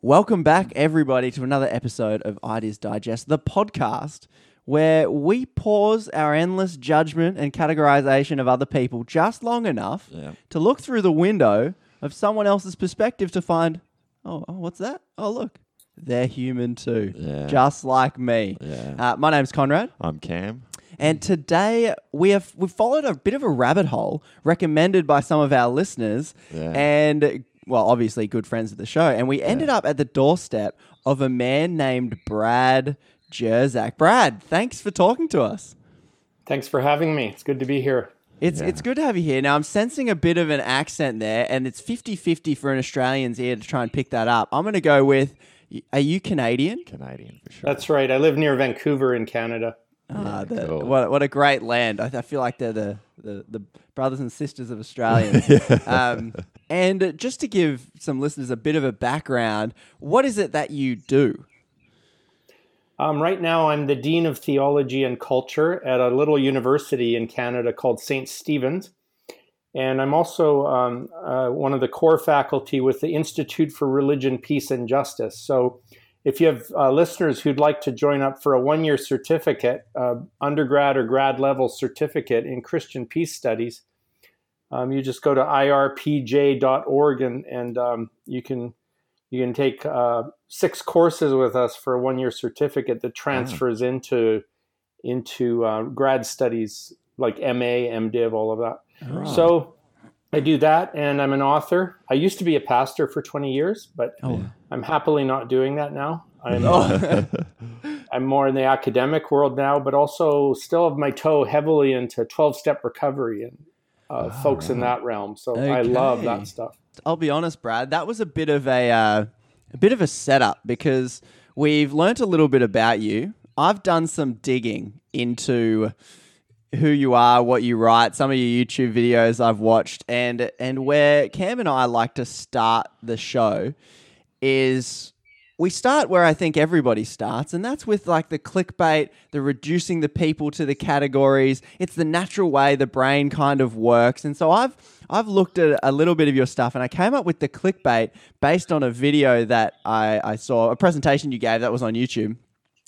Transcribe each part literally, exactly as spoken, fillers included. Welcome back, everybody, to another episode of Ideas Digest, the podcast where we pause our endless judgment and categorization of other people just long enough yeah. to look through the window of someone else's perspective to find, oh, oh what's that? Oh, look, they're human too, yeah. just like me. Yeah. Uh, my name's Conrad. I'm Cam. And today we have we've followed a bit of a rabbit hole recommended by some of our listeners yeah. and, well, obviously good friends of the show. And we ended yeah. up at the doorstep of a man named Brad Jersak. Brad, thanks for talking to us. Thanks for having me. It's good to be here. It's yeah. it's good to have you here. Now, I'm sensing a bit of an accent there, and it's fifty-fifty for an Australian's ear to try and pick that up. I'm going to go with, are you Canadian? Canadian, for sure. That's right. I live near Vancouver in Canada. Ah, yeah, the, cool. what, what a great land. I, I feel like they're the, the, the brothers and sisters of Australians. um, and just to give some listeners a bit of a background, what is it that you do? Um, right now, I'm the Dean of Theology and Culture at a little university in Canada called Saint Stephen's. And I'm also um, uh, one of the core faculty with the Institute for Religion, Peace, and Justice. So if you have uh, listeners who'd like to join up for a one-year certificate, uh, undergrad or grad level certificate in Christian peace studies, um, you just go to I R P J dot org and, and um, you can... You can take uh, six courses with us for a one-year certificate that transfers wow. into into uh, grad studies like M A, MDiv, all of that. Right. So I do that, and I'm an author. I used to be a pastor for twenty years, but oh. I'm happily not doing that now. I'm, uh, I'm more in the academic world now, but also still have my toe heavily into twelve-step recovery and uh, wow. folks in that realm. So okay. I love that stuff. I'll be honest, Brad, that was a bit of a uh, a bit of a setup because we've learnt a little bit about you. I've done some digging into who you are, what you write, some of your YouTube videos I've watched, and and where Cam and I like to start the show is we start where I think everybody starts, and that's with like the clickbait, the reducing the people to the categories. It's the natural way the brain kind of works. And so I've I've looked at a little bit of your stuff, and I came up with the clickbait based on a video that I, I saw, a presentation you gave that was on YouTube.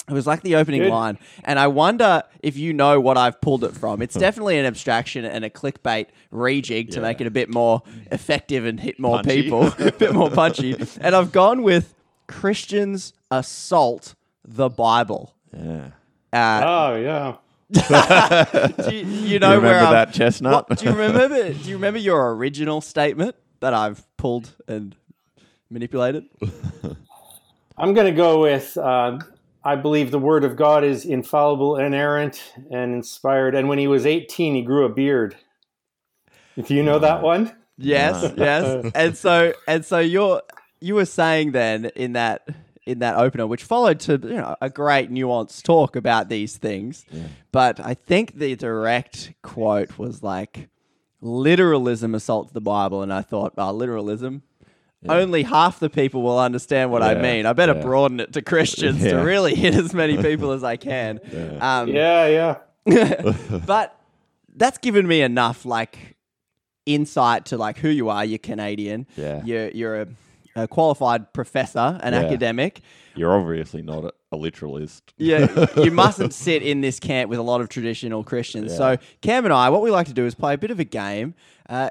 It was like the opening Good. line, and I wonder if you know what I've pulled it from. It's definitely an abstraction and a clickbait rejig to yeah. make it a bit more effective and hit more punchy. people, a bit more punchy. And I've gone with Christians assault the Bible. Yeah. Uh, oh yeah. do you, you know you remember where that chestnut? What, do you remember? Do you remember your original statement that I've pulled and manipulated? I'm going to go with uh, I believe the Word of God is infallible, inerrant, and inspired. And when he was eighteen, he grew a beard. If you know that one, yes, yes. And so, and so you're. You were saying then in that in that opener, which followed to you know a great nuanced talk about these things, yeah. but I think the direct quote was like, "Literalism assaults the Bible," and I thought, "Oh, literalism." Yeah. Only half the people will understand what yeah. I mean. I better yeah. broaden it to Christians yeah. to really hit as many people as I can. Yeah, um, yeah. yeah. But that's given me enough like insight to like who you are. You're Canadian. Yeah. You're you're a A qualified professor, an yeah. academic. You're obviously not a literalist. yeah, you mustn't sit in this camp with a lot of traditional Christians. Yeah. So Cam and I, what we like to do is play a bit of a game. Uh,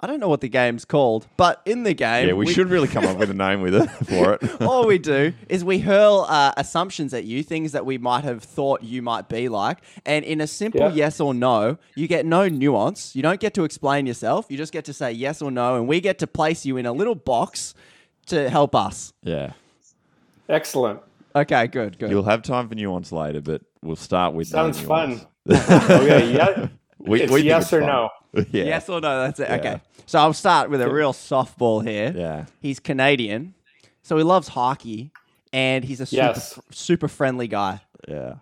I don't know what the game's called, but in the game... Yeah, we, we should really come up with a name with it for it. All we do is we hurl uh, assumptions at you, things that we might have thought you might be like, and in a simple yeah. yes or no, you get no nuance. You don't get to explain yourself. You just get to say yes or no, and we get to place you in a little box to help us. Yeah. Excellent. Okay, good, good. You'll have time for nuance later, but we'll start with Sounds no fun. okay, yeah. We, it's we yes or fun. no. Yeah. Yes or no, that's it. Yeah. Okay. So I'll start with a real softball here. Yeah. He's Canadian, So he loves hockey, and he's a super, yes. super friendly guy. Yeah.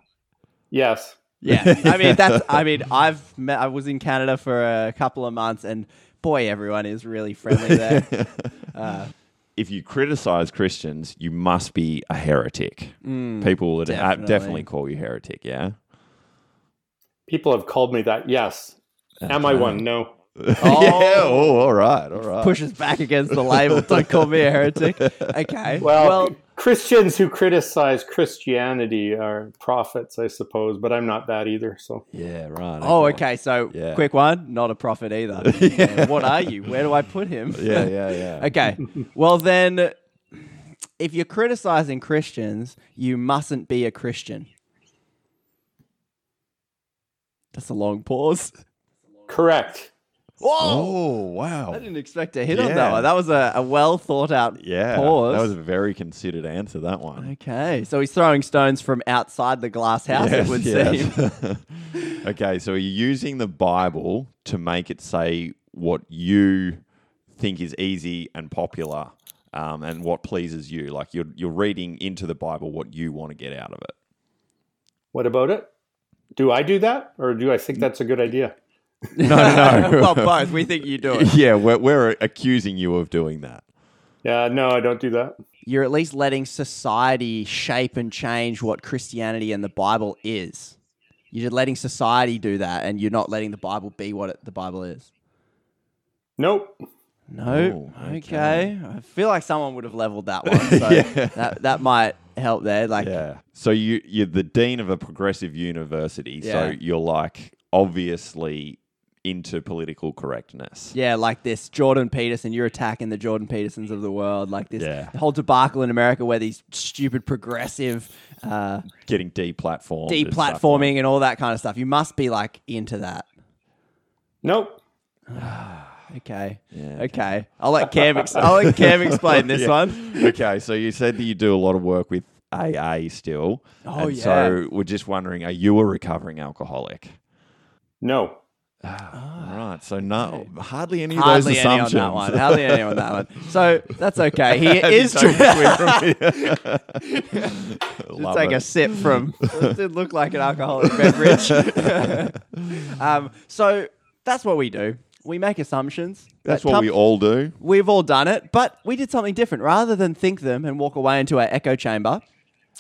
Yes. Yeah. I mean, that's. I mean, I've met. I was in Canada for a couple of months, and boy, everyone is really friendly there. Uh, if you criticize Christians, you must be a heretic. Mm, People would definitely. definitely call you heretic. Yeah. People have called me that. Yes. Okay. Am I one? No. Oh, yeah, oh, all right, all right. Pushes back against the label. Don't call me a heretic. Okay. Well, well, Christians who criticize Christianity are prophets, I suppose, but I'm not that either. So yeah, right. Okay. Oh, okay. So yeah. quick one, not a prophet either. yeah. What are you? Where do I put him? Yeah, yeah, yeah. Okay. Well, then, if you're criticizing Christians, you mustn't be a Christian. That's a long pause. Correct. Whoa! Oh, wow. I didn't expect to hit yeah. on that one. That was a, a well-thought-out yeah, pause. That was a very considered answer, that one. Okay, so he's throwing stones from outside the glass house, yes, it would yes. seem. Okay, so you're using the Bible to make it say what you think is easy and popular um, and what pleases you. Like, you're you're reading into the Bible what you want to get out of it. What about it? Do I do that, or do I think that's a good idea? No, no, no. Well, both. We think you do it. Yeah, we're, we're accusing you of doing that. Yeah, no, I don't do that. You're at least letting society shape and change what Christianity and the Bible is. You're letting society do that, and you're not letting the Bible be what it, the Bible is. Nope. No. Nope. Okay. okay. I feel like someone would have leveled that one. So yeah. that, that might help there. Like, yeah. So you, you're the dean of a progressive university, yeah. so you're like obviously into political correctness. Yeah, like this Jordan Peterson, you're attacking the Jordan Petersons of the world, like this yeah. whole debacle in America where these stupid progressive... Uh, Getting deplatformed. Deplatforming and, and all that kind of stuff. You must be like into that. Nope. okay. Yeah, okay. Okay. I'll let Cam, ex- I'll let Cam explain this yeah. one. Okay, so you said that you do a lot of work with A A still. Oh, and yeah. So we're just wondering, are you a recovering alcoholic? No. Ah, oh, right, so no, hardly any hardly of those any assumptions. On that one. Hardly any on that one. So that's okay. He is drinking. Just take it. a sip from. It did look like an alcoholic beverage. um, so that's what we do. We make assumptions. That's that what come, we all do. We've all done it, but we did something different. Rather than think them and walk away into our echo chamber.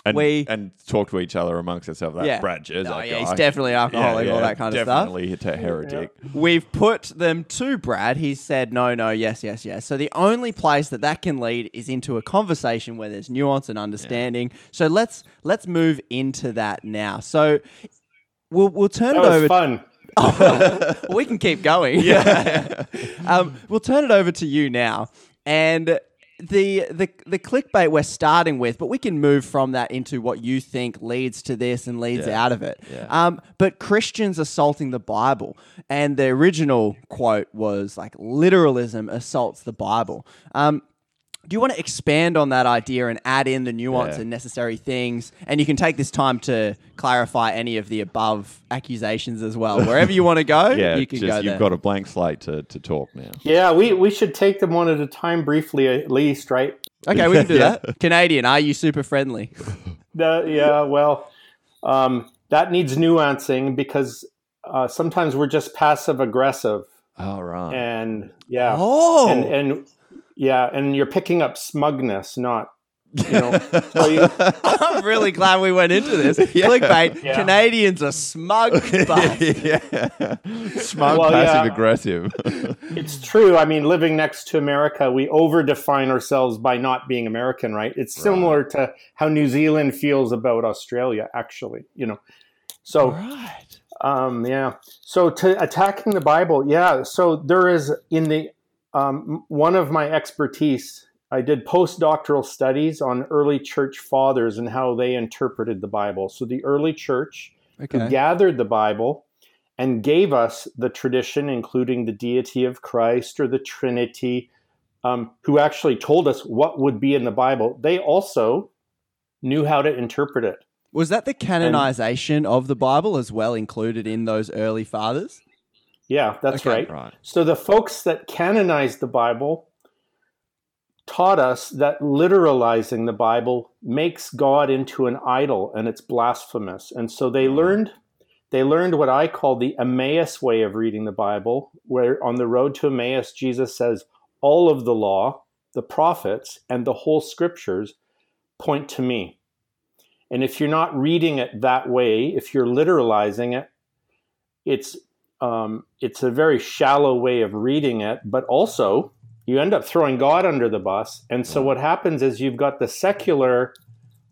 And, we, and talk to each other amongst ourselves. That yeah. Brad Jersak oh, yeah, guy. He's definitely alcoholic, yeah, yeah, all that kind of stuff. Definitely a heretic. Yeah. We've put them to Brad. He's said, no, no, yes, yes, yes. So the only place that that can lead is into a conversation where there's nuance and understanding. Yeah. So let's let's move into that now. So we'll we'll turn that it over. Fun. To, oh, we can keep going. Yeah. um, we'll turn it over to you now, and. The, the the clickbait we're starting with, but we can move from that into what you think leads to this and leads yeah, out of it. Yeah. Um, but Christians assaulting the Bible, and the original quote was like, literalism assaults the Bible. Um, do you want to expand on that idea and add in the nuance yeah. and necessary things? And you can take this time to clarify any of the above accusations as well. Wherever you want to go, yeah, you can just, go there. You've got a blank slate to, to talk now. Yeah, we, we should take them one at a time briefly at least, right? Okay, we can do yeah. that. Canadian, are you super friendly? Uh, yeah, well, um, that needs nuancing because uh, sometimes we're just passive-aggressive. Oh, right. And, yeah. Oh! And... and yeah, and you're picking up smugness, not, you know. So you, I'm really glad we went into this. Yeah. Clickbait, yeah. Canadians are smug. yeah. Smug, well, passive-aggressive. Yeah. It's true. I mean, living next to America, we over-define ourselves by not being American, right? It's right. similar to how New Zealand feels about Australia, actually, you know. So, right. um, yeah. So, to attacking the Bible, yeah. So, there is, in the... Um, one of my expertise, I did postdoctoral studies on early church fathers and how they interpreted the Bible. So the early church okay. who gathered the Bible and gave us the tradition, including the deity of Christ or the Trinity, um, who actually told us what would be in the Bible, they also knew how to interpret it. Was that the canonization and, of the Bible as well included in those early fathers? Yeah, that's okay, right. right. So the folks that canonized the Bible taught us that literalizing the Bible makes God into an idol, and it's blasphemous. And so they learned they learned what I call the Emmaus way of reading the Bible, where on the road to Emmaus, Jesus says, all of the law, the prophets, and the whole scriptures point to me. And if you're not reading it that way, if you're literalizing it, it's um, it's a very shallow way of reading it, but also you end up throwing God under the bus. And so what happens is you've got the secular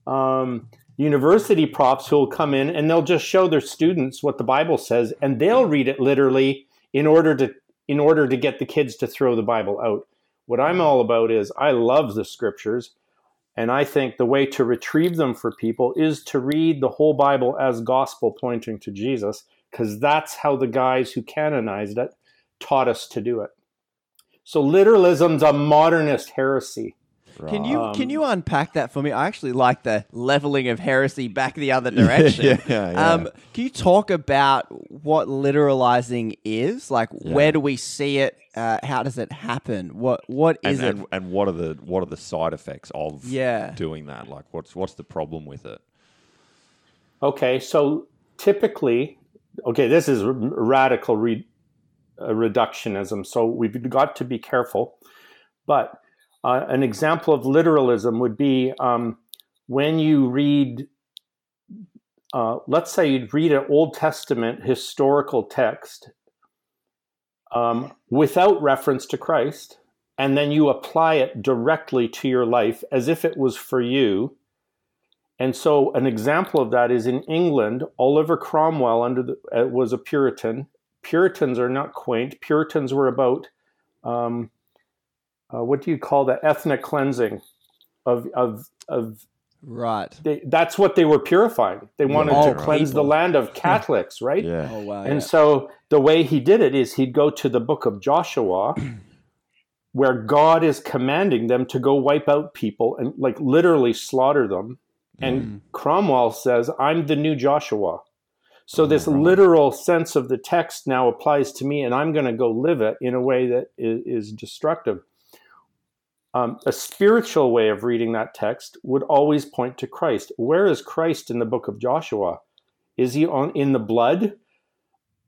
um, university profs who will come in and they'll just show their students what the Bible says, and they'll read it literally in order to in order to get the kids to throw the Bible out. What I'm all about is I love the scriptures, and I think the way to retrieve them for people is to read the whole Bible as gospel pointing to Jesus, because that's how the guys who canonized it taught us to do it. So literalism's a modernist heresy. Can you um, can you unpack that for me? I actually like the leveling of heresy back the other direction. Yeah, yeah. Um, can you talk about what literalizing is? Like, yeah. Where do we see it? Uh, how does it happen? What what is and, it? And, and what are the what are the side effects of yeah. doing that? Like, what's what's the problem with it? Okay, so typically, okay, this is r- radical re- uh, reductionism. So we've got to be careful, but. Uh, an example of literalism would be um, when you read, uh, let's say you'd read an Old Testament historical text um, without reference to Christ, and then you apply it directly to your life as if it was for you. And so an example of that is in England, Oliver Cromwell under the, uh, was a Puritan. Puritans are not quaint. Puritans were about... Um, Uh, what do you call the ethnic cleansing of of of right they, that's what they were purifying. They wanted All to right. cleanse people. The land of Catholics, right? Yeah. Oh, wow, and yeah. So the way he did it is he'd go to the book of Joshua where God is commanding them to go wipe out people and like literally slaughter them. And mm. Cromwell says, I'm the new Joshua. So this literal sense of the text now applies to me, and I'm going to go live it in a way that is, is destructive. Um, a spiritual way of reading that text would always point to Christ. Where is Christ in the book of Joshua? Is he on in the blood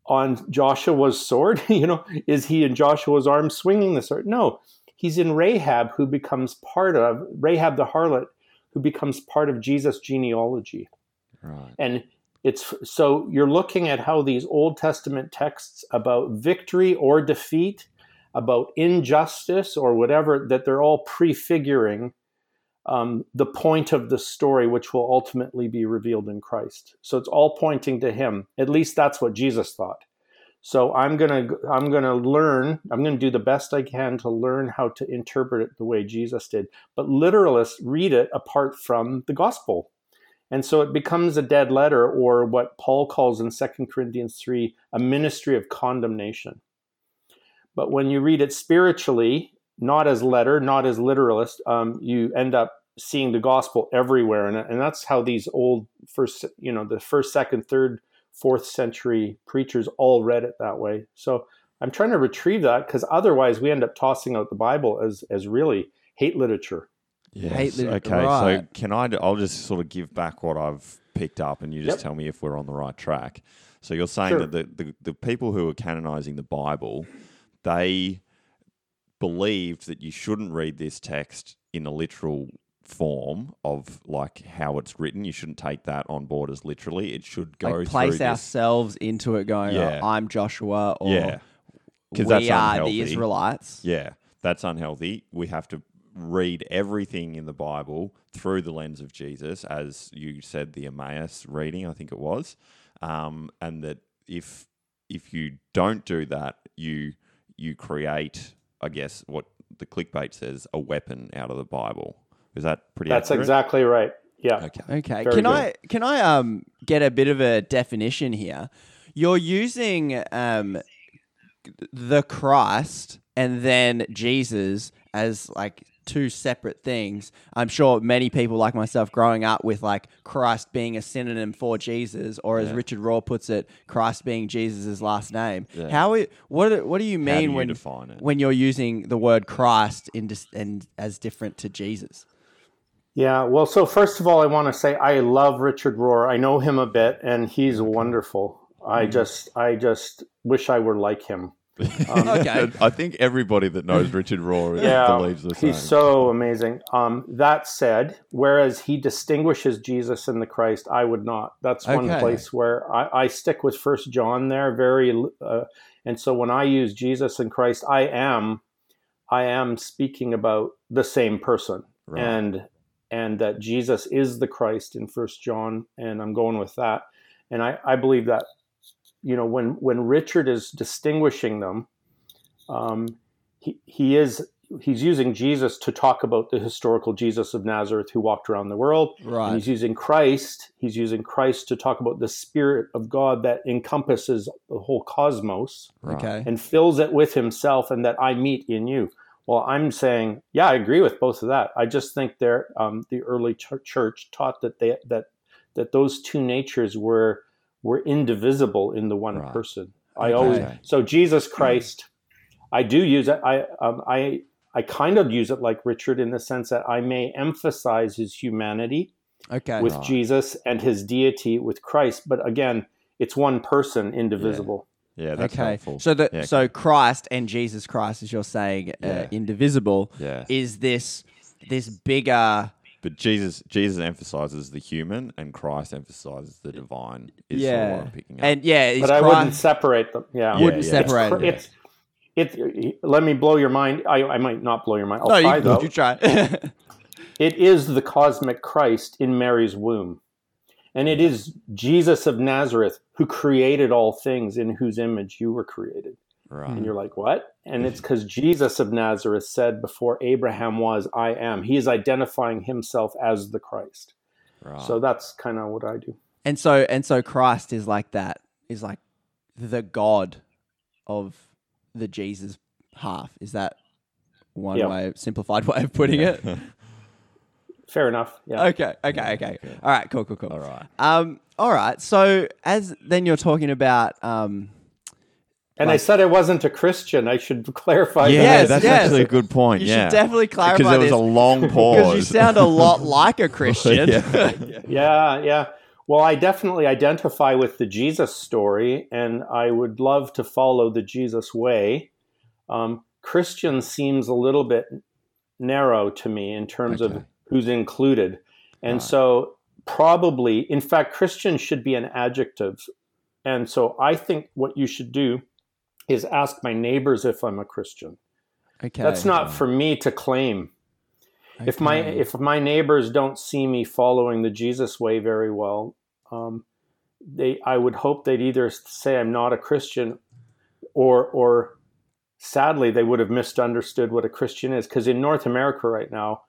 on Joshua's sword? You know, is he in Joshua's arm swinging the sword? No, he's in Rahab, who becomes part of Rahab the harlot, who becomes part of Jesus' genealogy. Right. And it's so you're looking at how these Old Testament texts about victory or defeat, about injustice or whatever, that they're all prefiguring um, the point of the story, which will ultimately be revealed in Christ. So it's all pointing to him. At least that's what Jesus thought. So I'm gonna, I'm gonna learn, I'm gonna do the best I can to learn how to interpret it the way Jesus did. But literalists read it apart from the gospel. And so it becomes a dead letter, or what Paul calls in Second Corinthians three, a ministry of condemnation. But when you read it spiritually, not as letter, not as literalist, um, you end up seeing the gospel everywhere. And, and that's how these old first, you know, the first, second, third, fourth century preachers all read it that way. So I'm trying to retrieve that, because otherwise we end up tossing out the Bible as, as really hate literature. Yes. Hate literature. Okay. Right. So can I, I'll just sort of give back what I've picked up, and you just yep. tell me if we're on the right track. So you're saying sure. that the, the, the people who are canonizing the Bible, they believed that you shouldn't read this text in a literal form of like how it's written. You shouldn't take that on board as literally. It should go like place through ourselves this, into it going, yeah. oh, I'm Joshua, or yeah. we that's are unhealthy. The Israelites. Yeah, that's unhealthy. We have to read everything in the Bible through the lens of Jesus, as you said, the Emmaus reading, I think it was. Um, and that if if you don't do that, you... you create, I guess, what the clickbait says, a weapon out of the Bible. Is that pretty That's accurate? Exactly right. Yeah. Okay. Okay. Very can good. I can I um get a bit of a definition here? You're using um the Christ and then Jesus as like two separate things. I'm sure many people like myself growing up with like Christ being a synonym for Jesus, or as yeah. Richard Rohr puts it, Christ being Jesus' last name. Yeah. How it, what what do you mean do you when define it? When you're using the word Christ in dis, and as different to Jesus? Yeah, well, so first of all, I want to say I love Richard Rohr. I know him a bit, and he's wonderful. I just, I just wish I were like him. Um, okay. I think everybody that knows Richard Rohr yeah, believes the same. He's so amazing. Um, that said, whereas he distinguishes Jesus and the Christ, I would not. That's one okay. place where I, I stick with First John there. Very, uh, and so when I use Jesus and Christ, I am, I am speaking about the same person, right. and and that Jesus is the Christ in First John, and I'm going with that, and I, I believe that. You know, when, when Richard is distinguishing them, um, he he is he's using Jesus to talk about the historical Jesus of Nazareth who walked around the world. Right. And he's using Christ. He's using Christ to talk about the Spirit of God that encompasses the whole cosmos, okay. and fills it with Himself, and that I meet in you. Well, I'm saying, yeah, I agree with both of that. I just think they're, um, the early ch- church taught that they that that those two natures were. We're indivisible in the one right. person. I okay. always so Jesus Christ. I do use it. I um, I I kind of use it like Richard in the sense that I may emphasize his humanity okay. with right. Jesus and his deity with Christ. But again, it's one person, indivisible. Yeah, yeah that's okay. helpful. So that yeah. so Christ and Jesus Christ, as you're saying, yeah. uh, indivisible. Yeah. is this this bigger. But Jesus, Jesus emphasizes the human, and Christ emphasizes the divine. Is yeah, what I'm picking up. and yeah, but Christ... I wouldn't separate them. Yeah, wouldn't yeah, yeah. separate them. It's, it's, it. Let me blow your mind. I, I might not blow your mind. I'll no, try you, though. You try. It is the cosmic Christ in Mary's womb, and it is Jesus of Nazareth who created all things, in whose image you were created. Right. And you're like, what? And it's because Jesus of Nazareth said before Abraham was, I am. He is identifying himself as the Christ. Right. So that's kind of what I do. And so and so Christ is like that, is like the God of the Jesus half. Is that one yep. way, simplified way of putting yeah. it? Fair enough. Yeah. Okay, okay, okay. Yeah. All right, cool, cool, cool. All right. Um, all right. So as then you're talking about... Um, And like, I said I wasn't a Christian. I should clarify yeah, that. Yes, that's yes. actually a good point. You yeah. should definitely clarify this. Because there was this. a long pause. Because you sound a lot like a Christian. yeah. yeah, yeah. Well, I definitely identify with the Jesus story, and I would love to follow the Jesus way. Um, Christian seems a little bit narrow to me in terms okay. of who's included. And right. so probably, in fact, Christian should be an adjective. And so I think what you should do is ask my neighbors if I'm a Christian. Okay. That's not for me to claim. Okay. If my if my neighbors don't see me following the Jesus way very well, um, they I would hope they'd either say I'm not a Christian, or or sadly they would have misunderstood what a Christian is. Because in North America right now,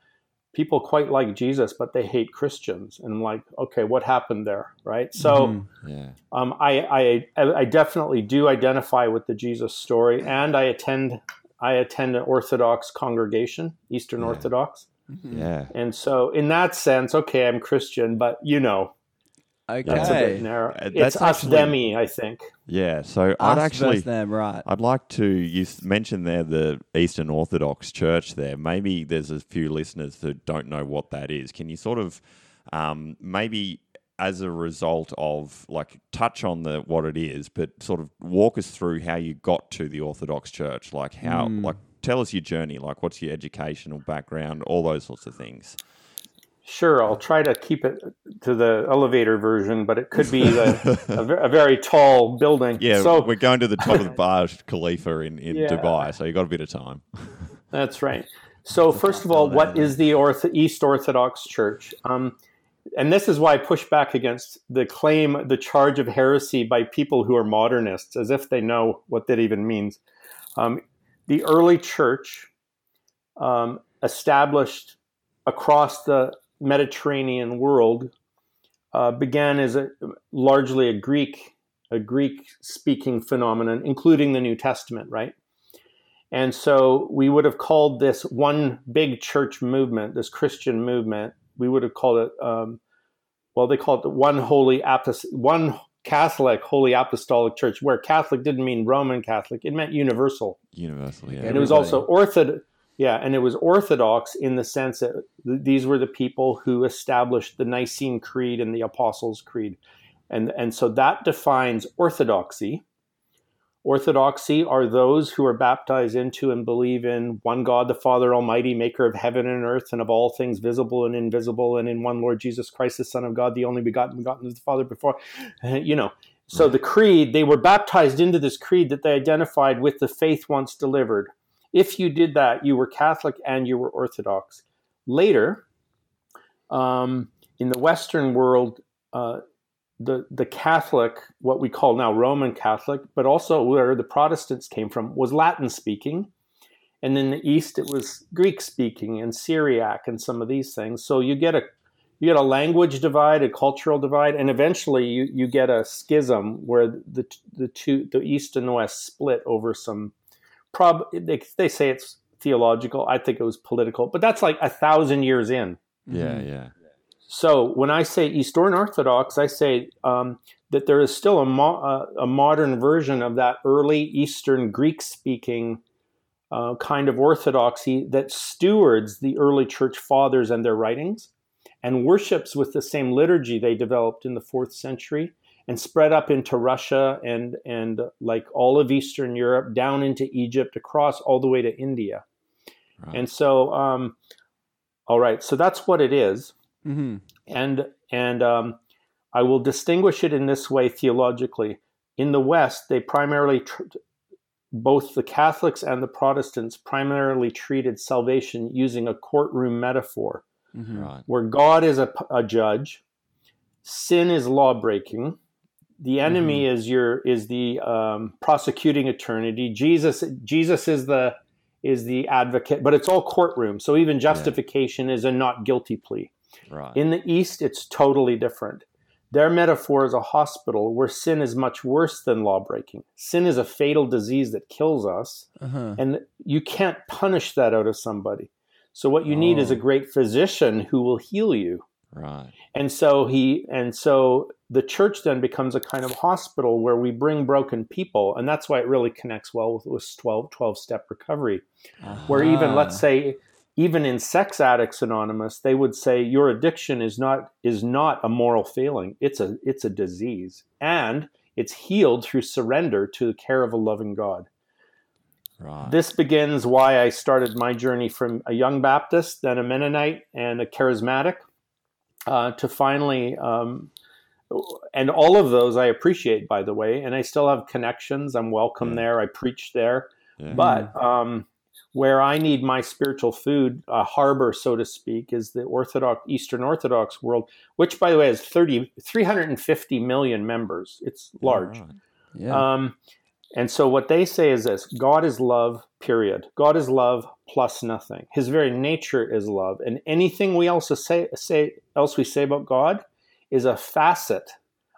people quite like Jesus, but they hate Christians. And I'm like, okay, what happened there, right? So mm-hmm. yeah. um, I, I I definitely do identify with the Jesus story, and I attend I attend an Orthodox congregation, Eastern yeah. Orthodox. Mm-hmm. Yeah. And so in that sense, okay, I'm Christian, but you know, okay. that's a bit narrow. That's it's actually, us them-y, I think. Yeah, so us I'd actually, them, right. I'd like to, you mentioned there the Eastern Orthodox Church there. Maybe there's a few listeners that don't know what that is. Can you sort of, um, maybe as a result of, like, touch on the what it is, but sort of walk us through how you got to the Orthodox Church, like how, mm. like, tell us your journey, like what's your educational background, all those sorts of things. Sure, I'll try to keep it to the elevator version, but it could be the, a, a very tall building. Yeah, so, we're going to the top of the Burj Khalifa in, in yeah. Dubai, so you got a bit of time. That's right. So first of all, what is the Orth- East Orthodox Church? Um, and this is why I push back against the claim, the charge of heresy by people who are modernists, as if they know what that even means. Um, the early church um, established across the Mediterranean world uh, began as a, largely a Greek, a Greek-speaking phenomenon, including the New Testament, right? And so we would have called this one big church movement, this Christian movement, we would have called it, um, well, they call it the one holy, Apost- one Catholic, Holy Apostolic Church, where Catholic didn't mean Roman Catholic. It meant universal. Universal, yeah. And everybody. It was also orthodox. Yeah, and it was orthodox in the sense that th- these were the people who established the Nicene Creed and the Apostles' Creed. And, and so that defines orthodoxy. Orthodoxy are those who are baptized into and believe in one God, the Father Almighty, maker of heaven and earth and of all things visible and invisible, and in one Lord Jesus Christ, the Son of God, the only begotten, begotten of the Father before, you know. So the creed, they were baptized into this creed that they identified with the faith once delivered. If you did that, you were Catholic and you were Orthodox. Later, um, in the Western world, uh, the the Catholic, what we call now Roman Catholic, but also where the Protestants came from, was Latin-speaking. And in the East, it was Greek-speaking and Syriac and some of these things. So you get a you get a language divide, a cultural divide, and eventually you, you get a schism where the the two the East and the West split over some. Prob they they say it's theological. I think it was political, but that's like a thousand years in. Yeah, yeah. So when I say Eastern Orthodox, I say um, that there is still a, mo- uh, a modern version of that early Eastern Greek-speaking uh, kind of orthodoxy that stewards the early church fathers and their writings and worships with the same liturgy they developed in the fourth century and spread up into Russia and, and like all of Eastern Europe, down into Egypt, across all the way to India. Right. And so, um, all right, so that's what it is. Mm-hmm. And and um, I will distinguish it in this way theologically. In the West, they primarily, tr- both the Catholics and the Protestants primarily treated salvation using a courtroom metaphor, mm-hmm. right. where God is a, a judge, sin is law-breaking, the enemy mm-hmm. is your is the um, prosecuting attorney. Jesus Jesus is the is the advocate, but it's all courtroom. So even justification yeah. is a not guilty plea. Right. In the East, it's totally different. Their metaphor is a hospital where sin is much worse than lawbreaking. Sin is a fatal disease that kills us, uh-huh. and you can't punish that out of somebody. So what you oh. need is a great physician who will heal you. Right. And so he, and so the church then becomes a kind of hospital where we bring broken people, and that's why it really connects well with, with twelve, twelve-step recovery, uh-huh. where even, let's say, even in Sex Addicts Anonymous, they would say your addiction is not is not a moral failing. It's a it's a disease, and it's healed through surrender to the care of a loving God. Right. This begins why I started my journey from a young Baptist, then a Mennonite, and a Charismatic, uh, to finally, um, and all of those I appreciate, by the way, and I still have connections. I'm welcome yeah. there. I preach there, yeah. but. Um, Where I need my spiritual food, a uh, harbor, so to speak, is the Orthodox Eastern Orthodox world, which, by the way, has thirty, three hundred fifty million members. It's large. Yeah, right. yeah. Um, and so what they say is this: God is love, period. God is love plus nothing. His very nature is love, and anything we also say, say else we say about God is a facet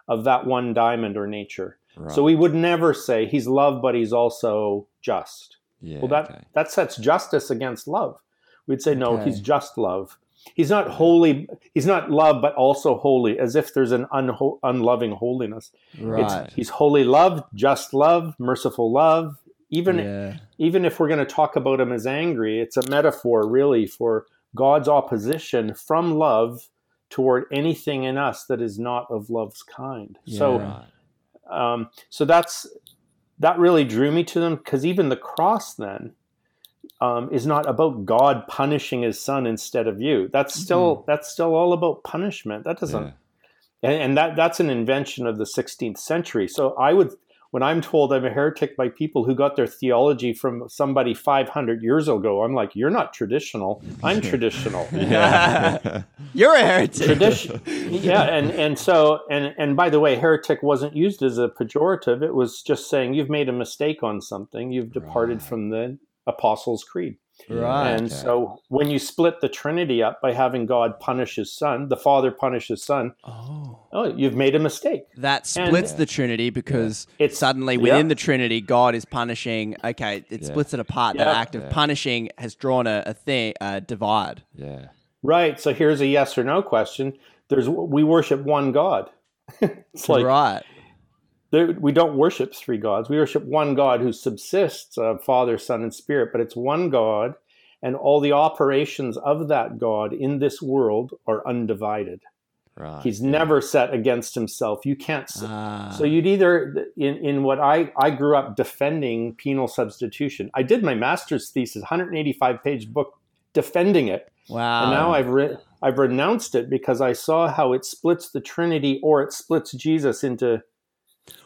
of that one diamond or nature. Right. So we would never say He's love, but He's also just. Yeah, well, that, okay. that sets justice against love. We'd say, no, okay. He's just love. He's not holy. He's not love, but also holy, as if there's an unho- unloving holiness. Right. It's, he's holy love, just love, merciful love. Even, yeah. even if we're going to talk about him as angry, it's a metaphor really for God's opposition from love toward anything in us that is not of love's kind. Yeah. So, right. um, so that's... That really drew me to them, because even the cross then um, is not about God punishing his son instead of you. That's still mm-hmm. that's still all about punishment. That doesn't, yeah. and, and that that's an invention of the sixteenth century. So I would, when I'm told I'm a heretic by people who got their theology from somebody five hundred years ago, I'm like, you're not traditional. I'm traditional. yeah. You're a heretic. Tradition. Yeah, and, and so and and by the way, heretic wasn't used as a pejorative. It was just saying you've made a mistake on something. You've departed right. from the Apostles' Creed. Right. And okay. so when you split the Trinity up by having God punish his son, the Father punish his son. Oh. oh, you've made a mistake. That splits and, the Trinity because yeah. it's, suddenly within yeah. the Trinity, God is punishing. Okay, it yeah. splits it apart. Yeah. That act of yeah. punishing has drawn a, a thing, a divide. Yeah. Right. So here's a yes or no question. There's we worship one God. It's like, right. There, we don't worship three gods. We worship one God who subsists of Father, Son, and Spirit, but it's one God, and all the operations of that God in this world are undivided. Right, He's yeah. never set against himself. You can't. Ah. So you'd either, in, in what I, I grew up defending penal substitution. I did my master's thesis, one hundred eighty-five page book, defending it. Wow. And now I've re- I've renounced it because I saw how it splits the Trinity, or it splits Jesus into...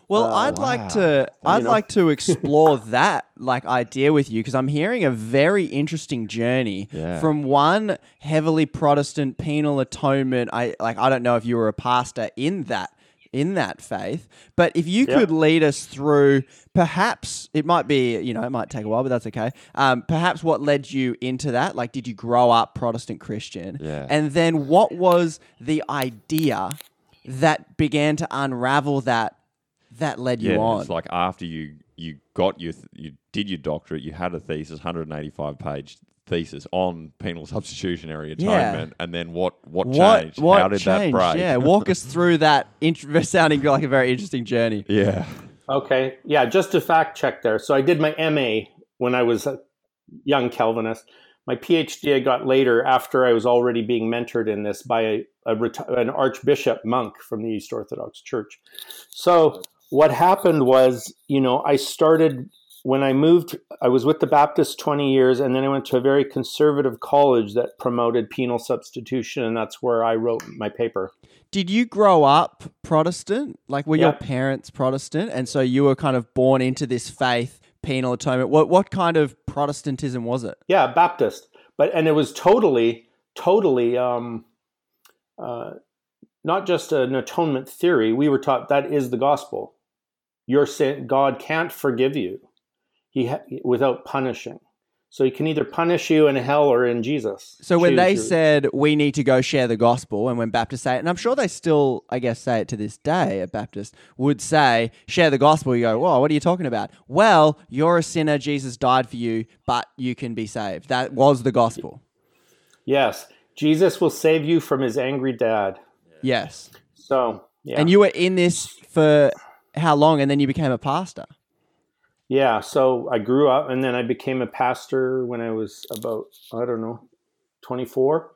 Well, uh, I'd wow. like to I'd you know? like to explore that like idea with you, because I'm hearing a very interesting journey yeah. from one heavily Protestant penal atonement. I like I don't know if you were a pastor in that in that faith, but if you yep. could lead us through, perhaps it might be you know it might take a while, but that's okay. Um, perhaps what led you into that? Like, did you grow up Protestant Christian? Yeah. And then what was the idea that began to unravel that? That led you yeah, on. It's like after you you got your th- you did your doctorate, you had a thesis, one hundred eighty-five page thesis on penal substitutionary atonement, yeah. and then what what, what changed? What How did changed? that break? Yeah, walk us through that. Int- sounding like a very interesting journey. Yeah. Okay. Yeah. Just to fact check there. So I did my M A when I was a young Calvinist. My P H D I got later, after I was already being mentored in this by a, a reti- an Archbishop monk from the East Orthodox Church. So what happened was, you know, I started, when I moved, I was with the Baptists twenty years, and then I went to a very conservative college that promoted penal substitution, and that's where I wrote my paper. Did you grow up Protestant? Like, were yeah. your parents Protestant? And so you were kind of born into this faith, penal atonement. What what kind of Protestantism was it? Yeah, Baptist. But, and it was totally, totally... Um, uh, not just an atonement theory. We were taught that is the gospel. Your sin, God can't forgive you he ha- without punishing. So he can either punish you in hell or in Jesus. So when Choose they your... said, we need to go share the gospel, and when Baptists say it, and I'm sure they still, I guess, say it to this day, a Baptist would say, share the gospel. You go, whoa, what are you talking about? Well, you're a sinner. Jesus died for you, but you can be saved. That was the gospel. Yes. Jesus will save you from his angry dad. Yes. So, yeah. And you were in this for how long? And then you became a pastor. Yeah. So I grew up, and then I became a pastor when I was about, I don't know, twenty-four.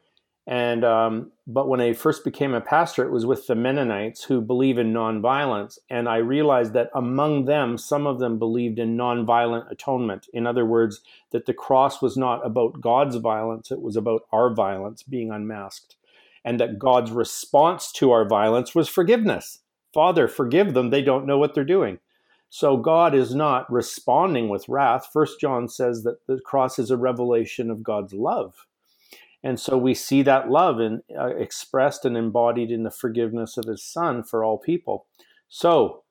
And, um, but when I first became a pastor, it was with the Mennonites, who believe in nonviolence. And I realized that among them, some of them believed in nonviolent atonement. In other words, that the cross was not about God's violence. It was about our violence being unmasked. And that God's response to our violence was forgiveness. Father, forgive them. They don't know what they're doing. So God is not responding with wrath. First John says that the cross is a revelation of God's love. And so we see that love in, uh, expressed and embodied in the forgiveness of his son for all people. So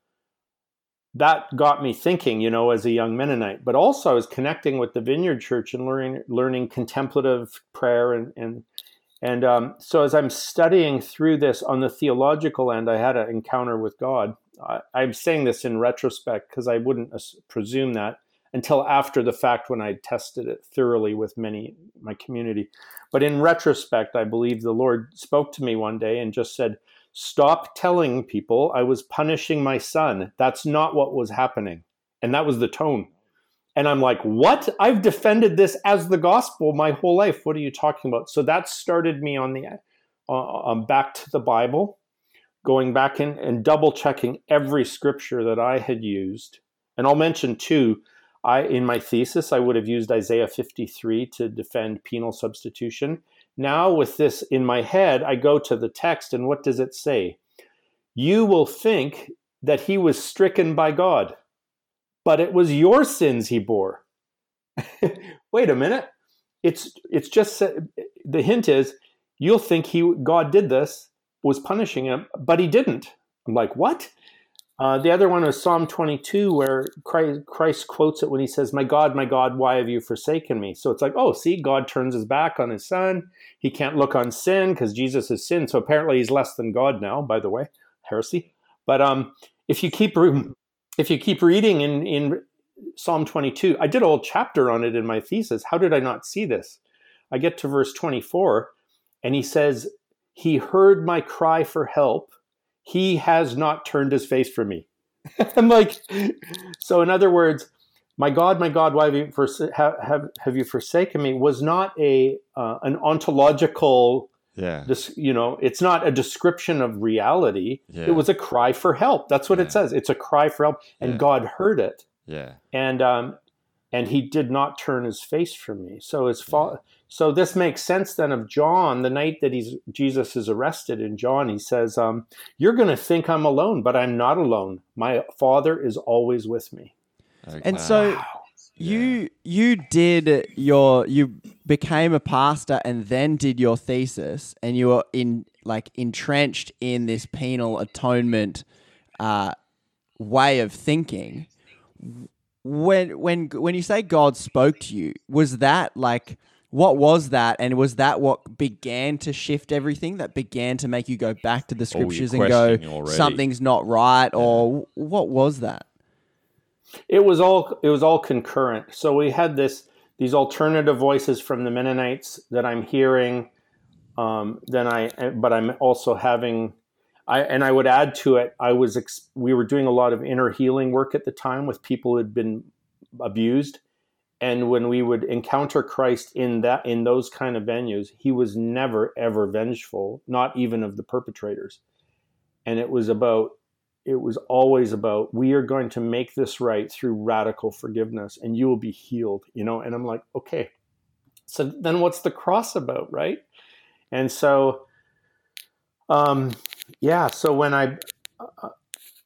that got me thinking, you know, as a young Mennonite. But also I was connecting with the Vineyard Church and learning, learning contemplative prayer and, and And um, so as I'm studying through this on the theological end, I had an encounter with God. I, I'm saying this in retrospect because I wouldn't as- presume that until after the fact, when I tested it thoroughly with many my community. But in retrospect, I believe the Lord spoke to me one day and just said, stop telling people I was punishing my son. That's not what was happening. And that was the tone. And I'm like, what? I've defended this as the gospel my whole life. What are you talking about? So that started me on the uh, um, back to the Bible, going back in and double checking every scripture that I had used. And I'll mention too, I in my thesis, I would have used Isaiah fifty-three to defend penal substitution. Now with this in my head, I go to the text, and what does it say? You will think that he was stricken by God, but it was your sins he bore. Wait a minute. It's it's just, the hint is, you'll think he God did this, was punishing him, but he didn't. I'm like, what? Uh, the other one was Psalm twenty-two, where Christ, Christ quotes it when he says, my God, my God, why have you forsaken me? So it's like, oh, see, God turns his back on his son. He can't look on sin because Jesus is sin. So apparently he's less than God now, by the way. heresy. But um, if you keep if you keep reading in in Psalm twenty-two, I did a whole chapter on it in my thesis. How did I not see this? I get to verse twenty-four, and he says, "He heard my cry for help. He has not turned his face from me." I'm like, so in other words, "My God, my God, why have you, forsa- have, have, have you forsaken me?" was not a uh, an ontological, yeah. dis- you know, it's not a description of reality. Yeah. It was a cry for help. That's what yeah. it says. It's a cry for help, and yeah. God heard it. Yeah, and um, and he did not turn his face from me. So his fa- yeah. so this makes sense then of John. The night that he's Jesus is arrested in John, he says, um, "You're going to think I'm alone, but I'm not alone. My Father is always with me." Okay. And so wow. you yeah. you did your you became a pastor and then did your thesis, and you were in like entrenched in this penal atonement uh, way of thinking. When when when you say God spoke to you, was that like what was that, and was that what began to shift everything? That began to make you go back to the scriptures oh, and go already. Something's not right, yeah. or what was that? It was all it was all concurrent. So we had this these alternative voices from the Mennonites that I'm hearing. Um, then I, but I'm also having, I and I would add to it. I was ex, we were doing a lot of inner healing work at the time with people who had been abused, and when we would encounter Christ in that in those kind of venues, he was never ever vengeful, not even of the perpetrators, and it was about. It was always about, we are going to make this right through radical forgiveness and you will be healed, you know? And I'm like, okay, so then what's the cross about, right? And so, um, yeah, so when I, uh,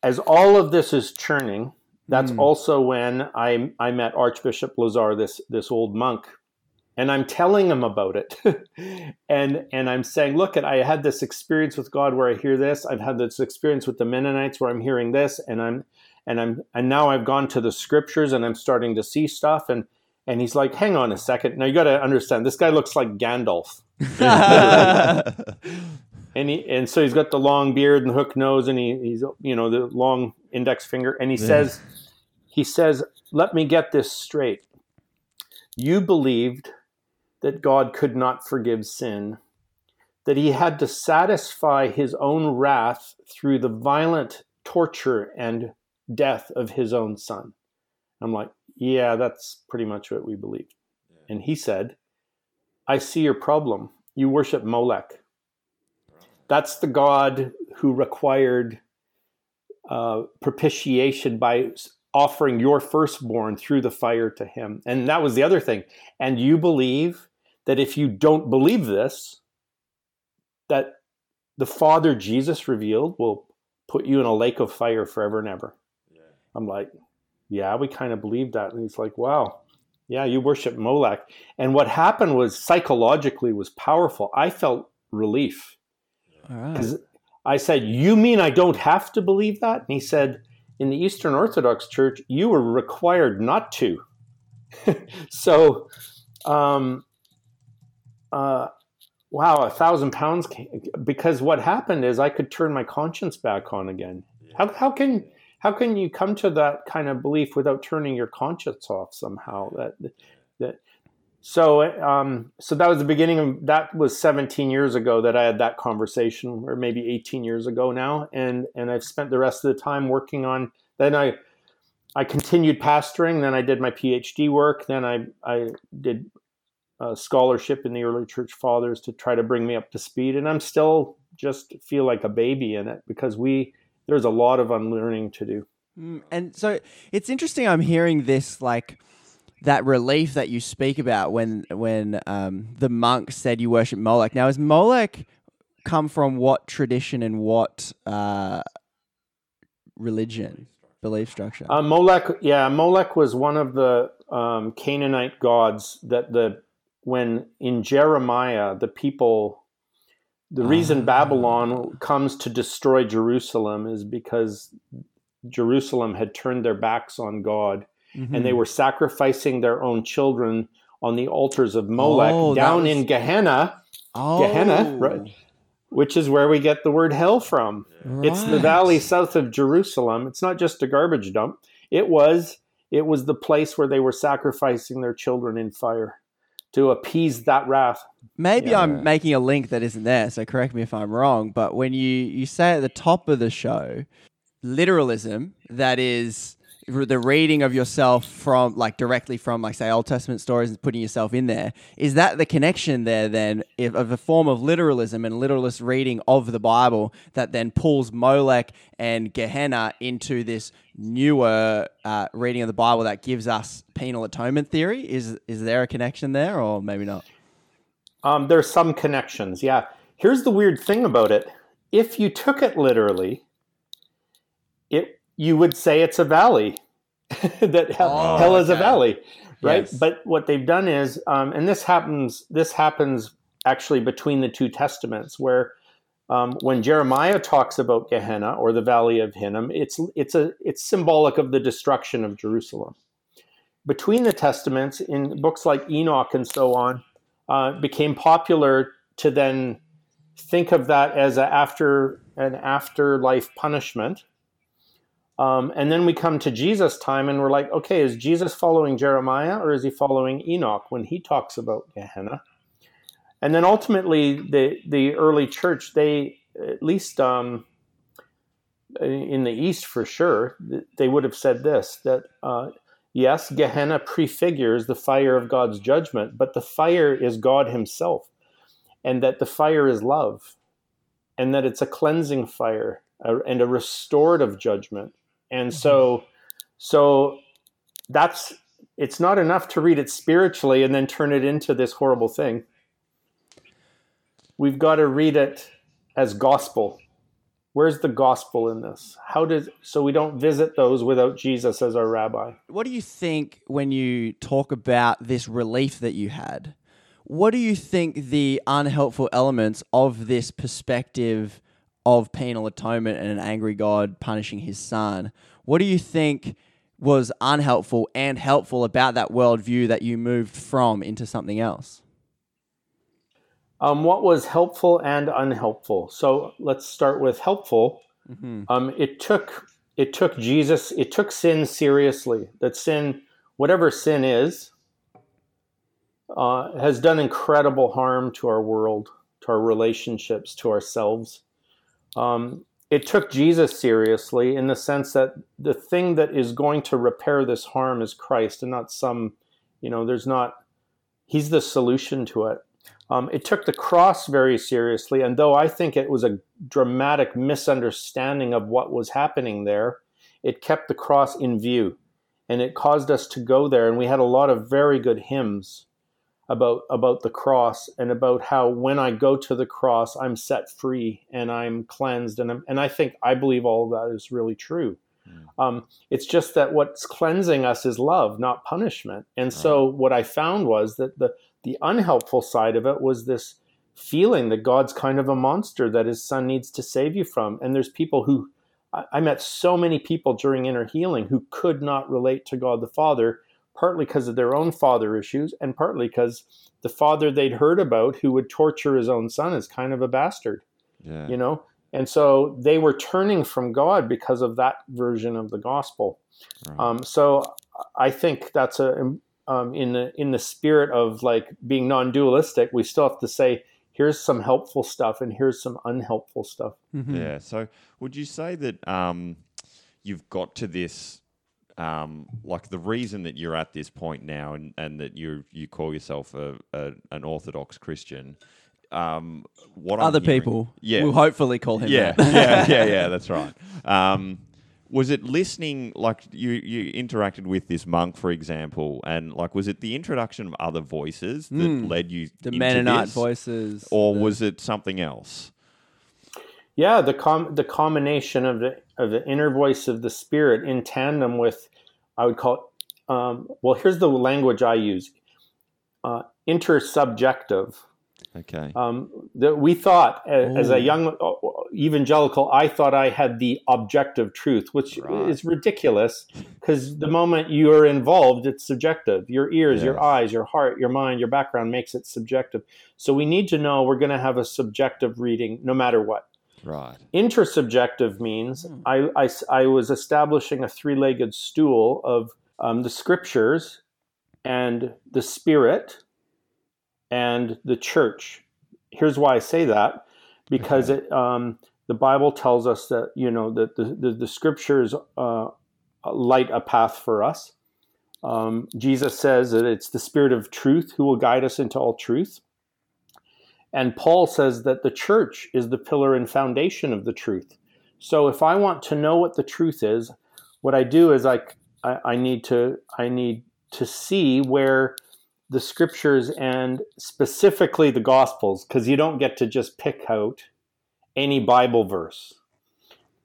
as all of this is churning, that's mm. also when I I met Archbishop Lazar, this this old monk, and I'm telling him about it. and and I'm saying, look, I had this experience with God where I hear this. I've had this experience with the Mennonites where I'm hearing this. And I'm and I'm and now I've gone to the scriptures and I'm starting to see stuff. And and he's like, hang on a second. Now you gotta understand, this guy looks like Gandalf. and he and so he's got the long beard and hook nose, and he, he's you know, the long index finger. And he yeah. says, he says, let me get this straight. You believed that God could not forgive sin, that he had to satisfy his own wrath through the violent torture and death of his own son. I'm like, yeah, that's pretty much what we believe. Yeah. And he said, I see your problem. You worship Molech. That's the God who required uh, propitiation by offering your firstborn through the fire to him. And that was the other thing. And you believe that if you don't believe this, that the Father Jesus revealed will put you in a lake of fire forever and ever. Yeah. I'm like, yeah, we kind of believe that. And he's like, wow, yeah, you worship Molech. And what happened was psychologically was powerful. I felt relief. All right. I said, you mean I don't have to believe that? And he said, in the Eastern Orthodox Church, you were required not to. so, um, uh, wow, a thousand pounds. Came, because what happened is I could turn my conscience back on again. Yeah. How, how can how can you come to that kind of belief without turning your conscience off somehow? That that so um, so that was the beginning of that was seventeen years ago that I had that conversation, or maybe eighteen years ago now, and and I've spent the rest of the time working on. Then I. I continued pastoring, then I did my PhD work, then I, I did a scholarship in the early church fathers to try to bring me up to speed, and I'm still just feel like a baby in it because we there's a lot of unlearning to do. And so it's interesting I'm hearing this, like that relief that you speak about when when um, the monk said you worship Molech. Now, has Molech come from what tradition and what uh, religion? Belief structure. Uh, Molech, yeah, Molech was one of the um, Canaanite gods that the when in Jeremiah the people, the reason oh. Babylon comes to destroy Jerusalem is because Jerusalem had turned their backs on God, mm-hmm. and they were sacrificing their own children on the altars of Molech oh, down was... in Gehenna. Oh. Gehenna, right? which is where we get the word hell from. Right. It's the valley south of Jerusalem. It's not just a garbage dump. It was it was the place where they were sacrificing their children in fire to appease that wrath. Maybe yeah. I'm making a link that isn't there, so correct me if I'm wrong, but when you, you say at the top of the show, literalism, that is the reading of yourself from, like, directly from, like, say, Old Testament stories and putting yourself in there, is that the connection there then if, of a form of literalism and literalist reading of the Bible that then pulls Molech and Gehenna into this newer uh, reading of the Bible that gives us penal atonement theory? Is is there a connection there, or maybe not? Um, there's some connections, yeah. Here's the weird thing about it. If you took it literally, it you would say it's a valley, that hell, oh, hell is okay. a valley, right? Yes. But what they've done is, um, and this happens this happens actually between the two testaments, where um, when Jeremiah talks about Gehenna or the Valley of Hinnom, it's it's a it's symbolic of the destruction of Jerusalem. Between the testaments, in books like Enoch and so on, uh, it became popular to then think of that as a after an afterlife punishment. Um, and then we come to Jesus' time and we're like, okay, is Jesus following Jeremiah or is he following Enoch when he talks about Gehenna? And then ultimately, the the early church, they, at least um, in the East for sure, they would have said this, that uh, yes, Gehenna prefigures the fire of God's judgment, but the fire is God himself, and that the fire is love, and that it's a cleansing fire and a restorative judgment. And so, so that's, it's not enough to read it spiritually and then turn it into this horrible thing. We've got to read it as gospel. Where's the gospel in this? How does, so we don't visit those without Jesus as our rabbi. What do you think when you talk about this relief that you had? What do you think the unhelpful elements of this perspective of penal atonement and an angry God punishing his son? What do you think was unhelpful and helpful about that worldview that you moved from into something else? Um, what was helpful and unhelpful? So let's start with helpful. Mm-hmm. Um, it took it took Jesus, it took sin seriously. That sin, whatever sin is, uh, has done incredible harm to our world, to our relationships, to ourselves. Um, it took Jesus seriously in the sense that the thing that is going to repair this harm is Christ, and not some, you know, there's not, he's the solution to it. Um, it took the cross very seriously. And though I think it was a dramatic misunderstanding of what was happening there, it kept the cross in view, and it caused us to go there. And we had a lot of very good hymns about about the cross, and about how when I go to the cross, I'm set free and I'm cleansed. And I'm, and I think, I believe all of that is really true. Mm. Um, it's just that what's cleansing us is love, not punishment. And so right. What I found was that the, the unhelpful side of it was this feeling that God's kind of a monster that his son needs to save you from. And there's people who, I, I met so many people during inner healing who could not relate to God the Father, partly because of their own father issues, and partly because the father they'd heard about who would torture his own son is kind of a bastard, yeah. you know? And so they were turning from God because of that version of the gospel. Right. Um, so I think that's a, um, in the, in the spirit of, like, being non-dualistic, we still have to say, here's some helpful stuff and here's some unhelpful stuff. Mm-hmm. Yeah. So would you say that um, you've got to this, Um, like the reason that you're at this point now, and, and that you you call yourself a, a an Orthodox Christian, um, what other I'm hearing, people yeah, will hopefully call him yeah, that. yeah, yeah, yeah, that's right. Um, was it listening, like you, you interacted with this monk, for example, and like was it the introduction of other voices that mm, led you the into Mennonite this, voices, or the... was it something else? Yeah, the com- the combination of the of the inner voice of the spirit in tandem with, I would call it, um, well, here's the language I use, uh, intersubjective. Okay. Um, that we thought as, as a young evangelical, I thought I had the objective truth, which right. is ridiculous, because the moment you're involved, it's subjective. Your ears, yes. your eyes, your heart, your mind, your background makes it subjective. So we need to know we're going to have a subjective reading no matter what. Right. Intersubjective means I, I, I was establishing a three-legged stool of um, the scriptures and the spirit and the church. Here's why I say that, because okay. it, um, the Bible tells us that, you know, that the, the, the scriptures uh, light a path for us. Um, Jesus says that it's the spirit of truth who will guide us into all truth. And Paul says that the church is the pillar and foundation of the truth. So if I want to know what the truth is, what I do is I, I, I need to I need to see where the scriptures and specifically the gospels, because you don't get to just pick out any Bible verse.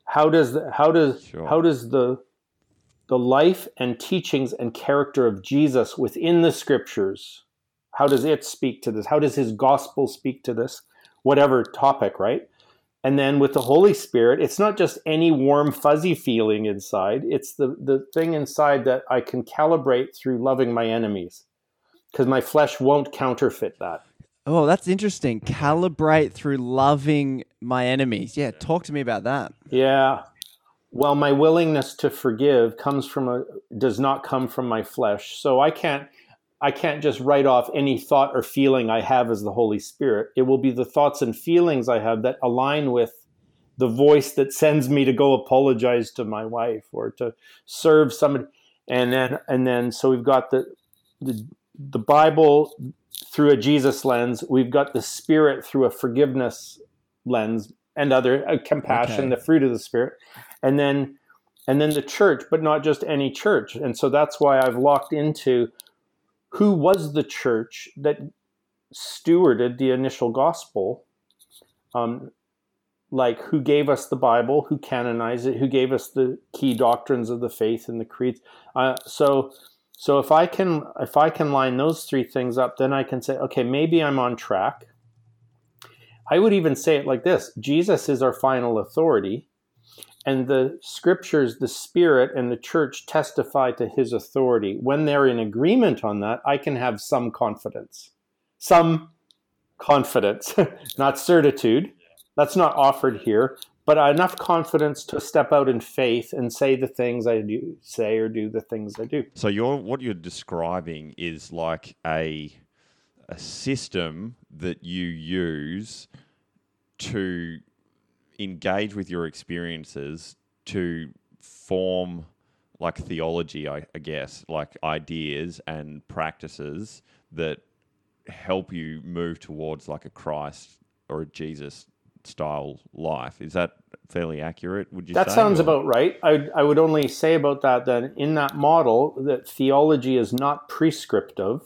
How does the, how does sure. how does the the life and teachings and character of Jesus within the scriptures? How does it speak to this? How does his gospel speak to this? Whatever topic, right? And then with the Holy Spirit, it's not just any warm, fuzzy feeling inside. It's the, the thing inside that I can calibrate through loving my enemies, because my flesh won't counterfeit that. Oh, that's interesting. Calibrate through loving my enemies. Yeah, talk to me about that. Yeah. Well, my willingness to forgive comes from a, does not come from my flesh. So I can't, I can't just write off any thought or feeling I have as the Holy Spirit. It will be the thoughts and feelings I have that align with the voice that sends me to go apologize to my wife or to serve somebody. And then, and then, so we've got the, the, the Bible through a Jesus lens. We've got the Spirit through a forgiveness lens and other uh, compassion, okay. the fruit of the Spirit. And then, and then the church, but not just any church. And so that's why I've locked into, who was the church that stewarded the initial gospel? Um, like, who gave us the Bible? Who canonized it? Who gave us the key doctrines of the faith and the creeds? Uh, so, so if I can, if I can line those three things up, then I can say, okay, maybe I'm on track. I would even say it like this: Jesus is our final authority, and the scriptures, the Spirit, and the church testify to his authority. When they're in agreement on that, I can have some confidence. Some confidence, not certitude. That's not offered here, but enough confidence to step out in faith and say the things I do, say or do the things I do. So you're, what you're describing is like a, a system that you use to engage with your experiences to form like theology, I, I guess, like ideas and practices that help you move towards like a Christ or a Jesus style life. Is that fairly accurate? Would you that say? That sounds or? About right. I, I would only say about that, then in that model, that theology is not prescriptive.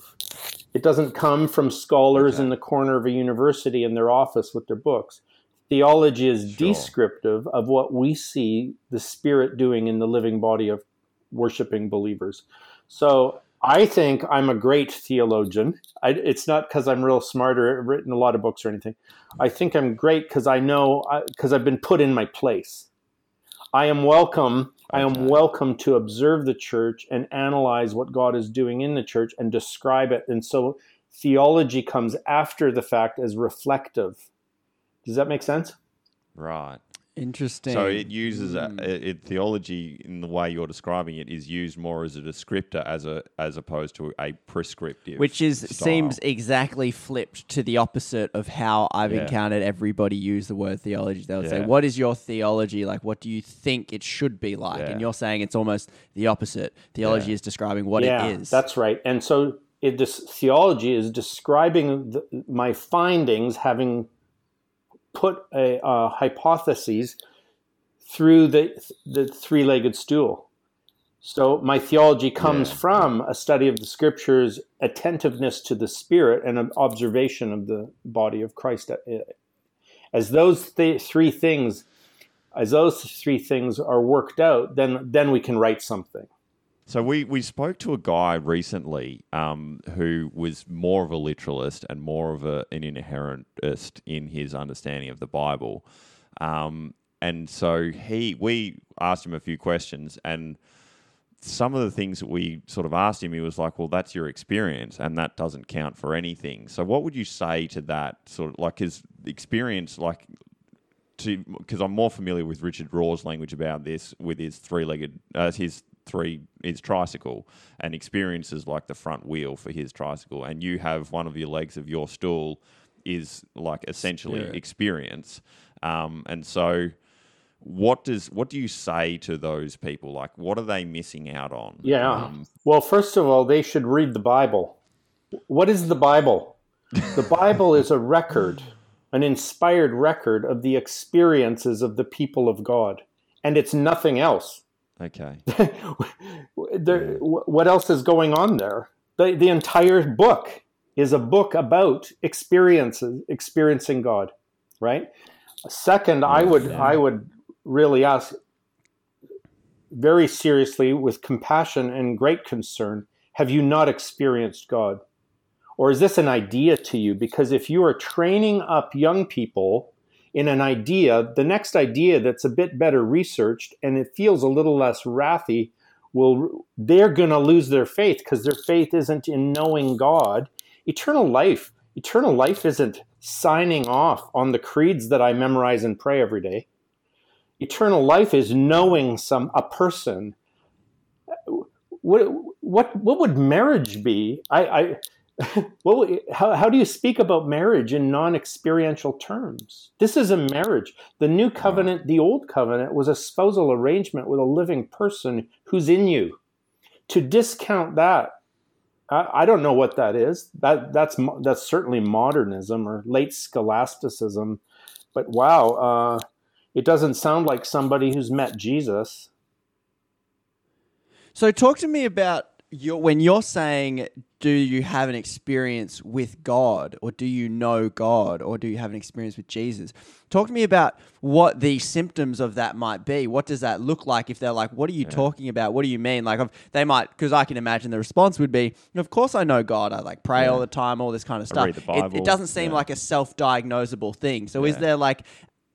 It doesn't come from scholars okay. in the corner of a university in their office with their books. Theology is sure. descriptive of what we see the Spirit doing in the living body of worshiping believers. So I think I'm a great theologian. I, it's not because I'm real smart or written a lot of books or anything. I think I'm great because I know, because I've been put in my place. I am welcome. Okay. I am welcome to observe the church and analyze what God is doing in the church and describe it. And so theology comes after the fact as reflective. Does that make sense? Right. Interesting. So it uses mm. a, it, theology in the way you're describing it is used more as a descriptor as a as opposed to a prescriptive, which is style. Seems exactly flipped to the opposite of how I've yeah. encountered everybody use the word theology. They'll yeah. say, "What is your theology like? What do you think it should be like?" Yeah. And you're saying it's almost the opposite. Theology yeah. is describing what yeah, it is. That's right. And so it this theology is describing the, my findings having put a uh, hypotheses through the the three-legged stool. So my theology comes yeah. from a study of the scriptures, attentiveness to the Spirit, and an observation of the body of Christ. As those th- three things, as those three things are worked out, then then we can write something. So we, we spoke to a guy recently um, who was more of a literalist and more of a, an inherentist in his understanding of the Bible. Um, and so he, we asked him a few questions, and some of the things that we sort of asked him, he was like, well, that's your experience and that doesn't count for anything. So what would you say to that sort of, like, his experience, like, to, because I'm more familiar with Richard Rohr's language about this with his three-legged, uh, his three, his tricycle, and experience is like the front wheel for his tricycle. And you have one of your legs of your stool is like essentially yeah. experience. Um, and so what does, what do you say to those people? Like, what are they missing out on? Yeah. Um, well, first of all, they should read the Bible. What is the Bible? The Bible is a record, an inspired record of the experiences of the people of God, and it's nothing else. Okay. there, yeah. What else is going on there? The, the entire book is a book about experiences, experiencing God, right? Second, I would yeah. I would really ask very seriously, with compassion and great concern, have you not experienced God? Or is this an idea to you? Because if you are training up young people in an idea, the next idea that's a bit better researched and it feels a little less wrathy, will, they're going to lose their faith, because their faith isn't in knowing God. Eternal life, eternal life isn't signing off on the creeds that I memorize and pray every day. Eternal life is knowing some a person. What what what would marriage be? I, I what would, how how do you speak about marriage in non-experiential terms? This is a marriage. The new covenant, the old covenant, was a spousal arrangement with a living person who's in you. To discount that, I don't know what that is. That that's that's certainly modernism or late scholasticism, but wow, uh, it doesn't sound like somebody who's met Jesus. So, talk to me about your, when you're saying, do you have an experience with God, or do you know God, or do you have an experience with Jesus? Talk to me about what the symptoms of that might be. What does that look like? If they're like, what are you yeah. talking about? What do you mean? Like, they might, because I can imagine the response would be, of course I know God. I like pray yeah. all the time, all this kind of stuff. I read the Bible. It, it doesn't seem yeah. like a self-diagnosable thing. So yeah. is there like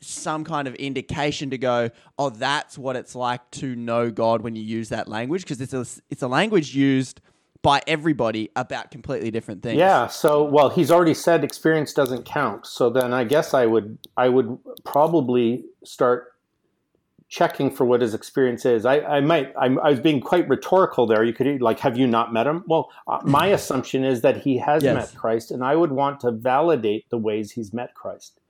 some kind of indication to go, oh, that's what it's like to know God when you use that language? Because it's a, it's a language used by everybody about completely different things. Yeah. So, well, he's already said experience doesn't count. So then I guess I would, I would probably start checking for what his experience is. I, I might, I'm, I was being quite rhetorical there. You could like, have you not met him? Well, uh, my assumption is that he has yes. met Christ, and I would want to validate the ways he's met Christ.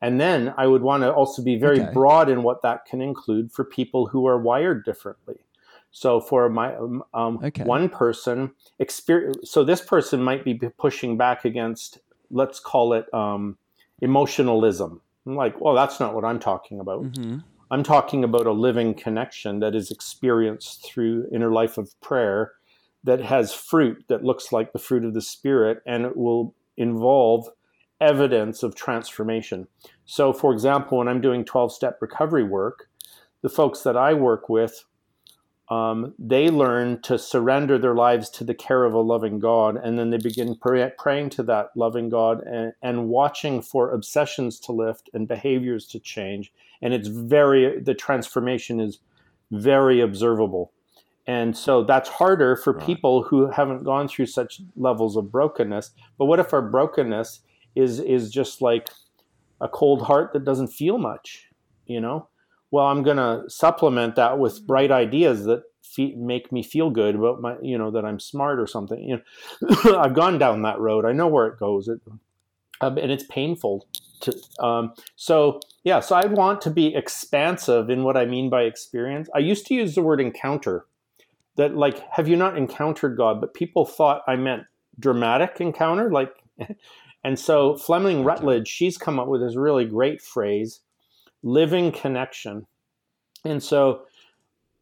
And then I would want to also be very okay. broad in what that can include for people who are wired differently. So for my um, okay. one person, experience, so this person might be pushing back against, let's call it um, emotionalism. I'm like, well, that's not what I'm talking about. Mm-hmm. I'm talking about a living connection that is experienced through inner life of prayer, that has fruit that looks like the fruit of the Spirit, and it will involve evidence of transformation. So for example, when I'm doing twelve-step recovery work, the folks that I work with, Um, they learn to surrender their lives to the care of a loving God, and then they begin pray- praying to that loving God, and, and watching for obsessions to lift and behaviors to change. And it's very, the transformation is very observable. And so that's harder for right. people who haven't gone through such levels of brokenness. But what if our brokenness is is just like a cold heart that doesn't feel much, you know? Well, I'm going to supplement that with bright ideas that fe- make me feel good about my, you know, that I'm smart or something. You know, I've gone down that road. I know where it goes, it, um, and it's painful. To, um, so yeah, so I want to be expansive in what I mean by experience. I used to use the word encounter. That like, have you not encountered God? But people thought I meant dramatic encounter, like. And so Fleming Rutledge, she's come up with this really great phrase. Living connection. And so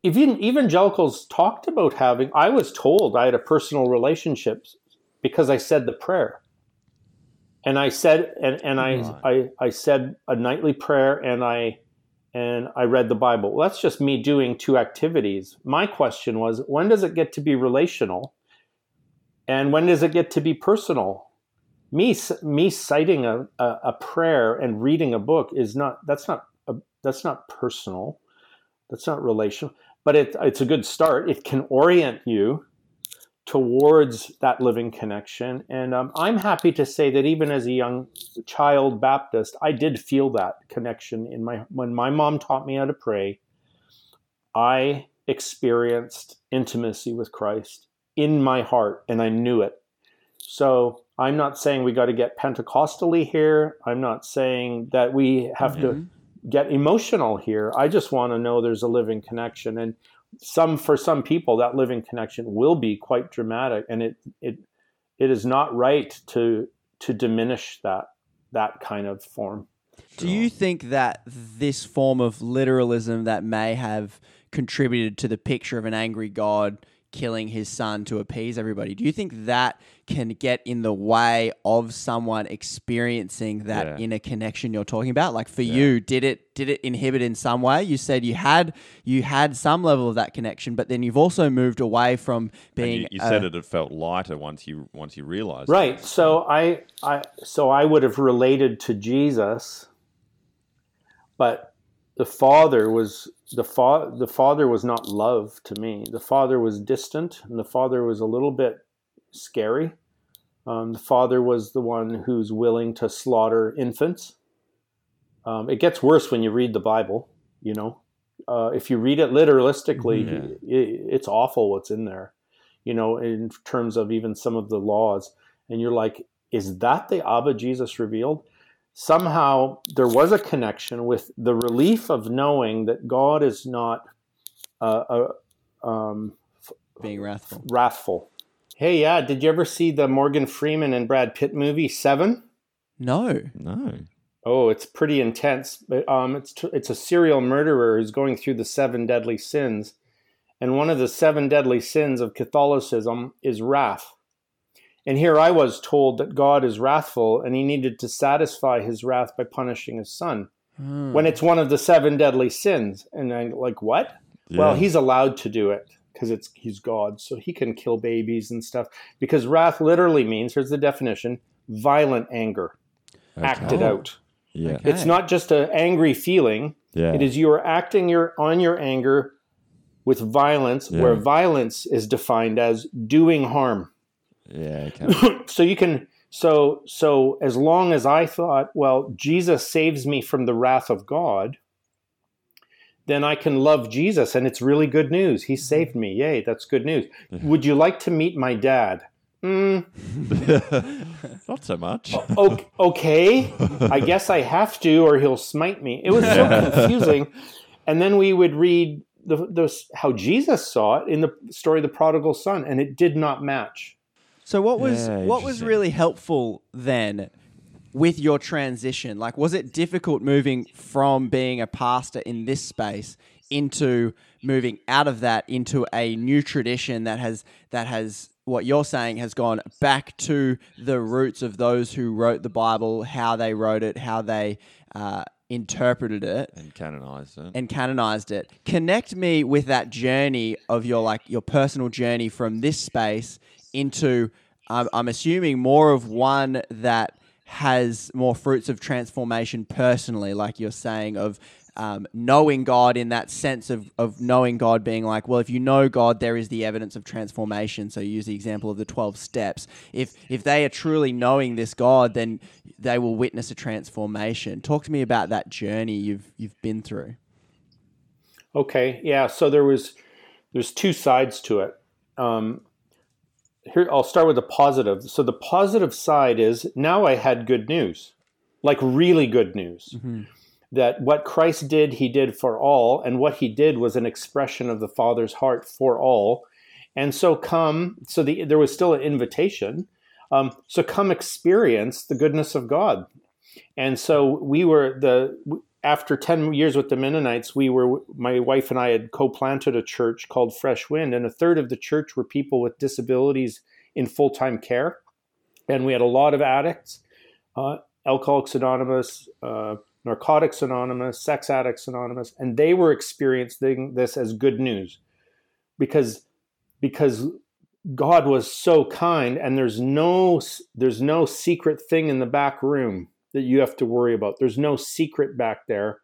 even evangelicals talked about having, I was told I had a personal relationship because I said the prayer. And I said, and, and I, I, I said a nightly prayer, and I, and I read the Bible. Well, that's just me doing two activities. My question was, when does it get to be relational? And when does it get to be personal? Me, me citing a, a, a prayer and reading a book is not, that's not a, that's not personal. That's not relational. But it, it's a good start. It can orient you towards that living connection. And um, I'm happy to say that even as a young child Baptist, I did feel that connection in my, when my mom taught me how to pray, I experienced intimacy with Christ in my heart, and I knew it. So I'm not saying we got to get Pentecostally here. I'm not saying that we have mm-hmm. to get emotional here. I just want to know there's a living connection. And some, for some people, that living connection will be quite dramatic, and it it it is not right to to diminish that that kind of form. Do you think that this form of literalism that may have contributed to the picture of an angry God killing his son to appease everybody, do you think that can get in the way of someone experiencing that yeah. inner connection you're talking about? Like for yeah. you, did it did it inhibit in some way? You said you had you had some level of that connection, but then you've also moved away from being. And you you a, said it, it felt lighter once you once you realized. Right. That. So I I so I would have related to Jesus, but the Father was. The, fa- the Father was not love to me. The Father was distant, and the Father was a little bit scary. Um, the Father was the one who's willing to slaughter infants. Um, it gets worse when you read the Bible, you know. Uh, if you read it literalistically, yeah. it, it's awful what's in there, you know, in terms of even some of the laws. And you're like, is that the Abba Jesus revealed? Somehow there was a connection with the relief of knowing that God is not uh, uh, um, being wrathful. Wrathful. Hey, yeah. Did you ever see the Morgan Freeman and Brad Pitt movie Seven? No, no. Oh, it's pretty intense. But, um, it's t- it's a serial murderer who's going through the seven deadly sins, and one of the seven deadly sins of Catholicism is wrath. And here I was told that God is wrathful and he needed to satisfy his wrath by punishing his son mm. when it's one of the seven deadly sins. And I'm like, what? Yeah. Well, he's allowed to do it because it's he's God, so he can kill babies and stuff. Because wrath literally means, here's the definition, violent anger, okay. acted out. Yeah. Okay. It's not just an angry feeling. Yeah. It is you are acting your on your anger with violence, yeah. where violence is defined as doing harm. Yeah. so you can, so, so as long as I thought, well, Jesus saves me from the wrath of God, then I can love Jesus and it's really good news. He saved me. Yay. That's good news. Would you like to meet my dad? Mm. Not so much. O- okay. I guess I have to, or he'll smite me. It was so confusing. And then we would read the, the, how Jesus saw it in the story of the prodigal son, and it did not match. So what was yeah, what was really helpful then with your transition? Like, was it difficult moving from being a pastor in this space into moving out of that into a new tradition that has that has what you're saying has gone back to the roots of those who wrote the Bible, how they wrote it, how they uh, interpreted it, and canonized it, and canonized it. Connect me with that journey of your like your personal journey from this space into, um, I'm assuming, more of one that has more fruits of transformation personally, like you're saying, of um, knowing God in that sense of, of knowing God being like, well, if you know God, there is the evidence of transformation. So you use the example of the twelve steps. If if they are truly knowing this God, then they will witness a transformation. Talk to me about that journey you've you've been through. Okay, yeah. So there was there's two sides to it. Um, Here, I'll start with the positive. So the positive side is now I had good news, like really good news, mm-hmm. that what Christ did, he did for all. And what he did was an expression of the Father's heart for all. And so come, so the, there was still an invitation. Um, so come experience the goodness of God. And so we were the, after ten years with the Mennonites, we were, my wife and I had co-planted a church called Fresh Wind, and a third of the church were people with disabilities in full-time care. And we had a lot of addicts, uh, Alcoholics Anonymous, uh, Narcotics Anonymous, Sex Addicts Anonymous, and they were experiencing this as good news because, because God was so kind, and there's no, there's no secret thing in the back room that you have to worry about. There's no secret back there.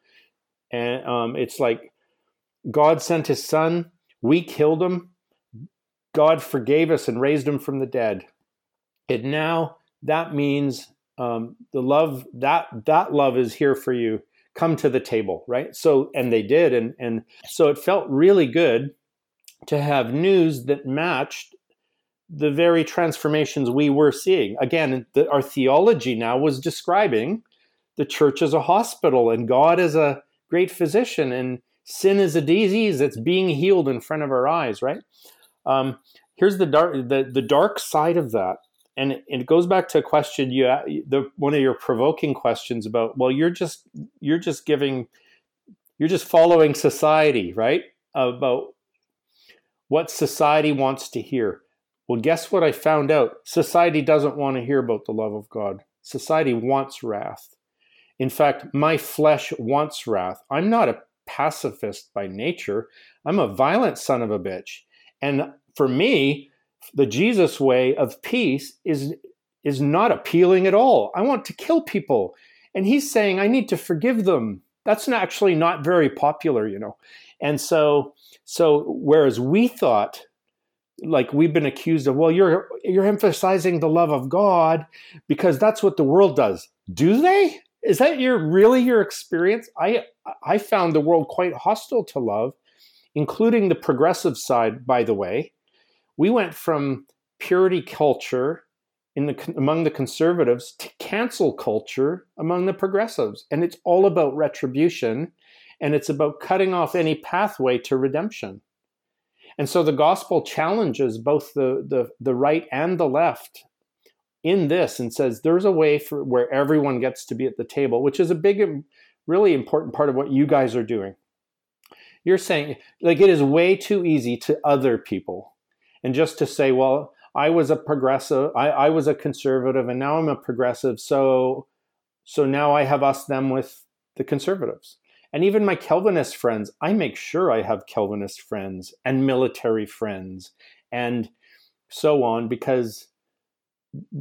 And um, it's like God sent his son. We killed him. God forgave us and raised him from the dead. And now that means um, the love, that that love is here for you. Come to the table, right? So, and they did. And, and so it felt really good to have news that matched the very transformations we were seeing. Again, the, our theology now was describing the church as a hospital and God as a great physician and sin is a disease that's being healed in front of our eyes, right? Um, here's the dark, the, the dark side of that. And it, it goes back to a question you, the, one of your provoking questions about, well, you're just, you're just giving, you're just following society, right? About what society wants to hear. Well, guess what I found out? Society doesn't want to hear about the love of God. Society wants wrath. In fact, my flesh wants wrath. I'm not a pacifist by nature. I'm a violent son of a bitch. And for me, the Jesus way of peace is, is not appealing at all. I want to kill people. And he's saying, I need to forgive them. That's not actually not very popular, you know. And so, so whereas we thought, like we've been accused of, well, you're you're emphasizing the love of God because that's what the world does. Do they? Is that your really your experience? I I found the world quite hostile to love, including the progressive side, by the way. We went from purity culture in the among the conservatives to cancel culture among the progressives. And it's all about retribution, and it's about cutting off any pathway to redemption. And so the gospel challenges both the, the, the right and the left in this and says there's a way for where everyone gets to be at the table, which is a big, really important part of what you guys are doing. You're saying, like, it is way too easy to other people. And just to say, well, I was a progressive, I, I was a conservative, and now I'm a progressive, so so now I have us, them with the conservatives. And even my Calvinist friends, I make sure I have Calvinist friends and military friends and so on, because,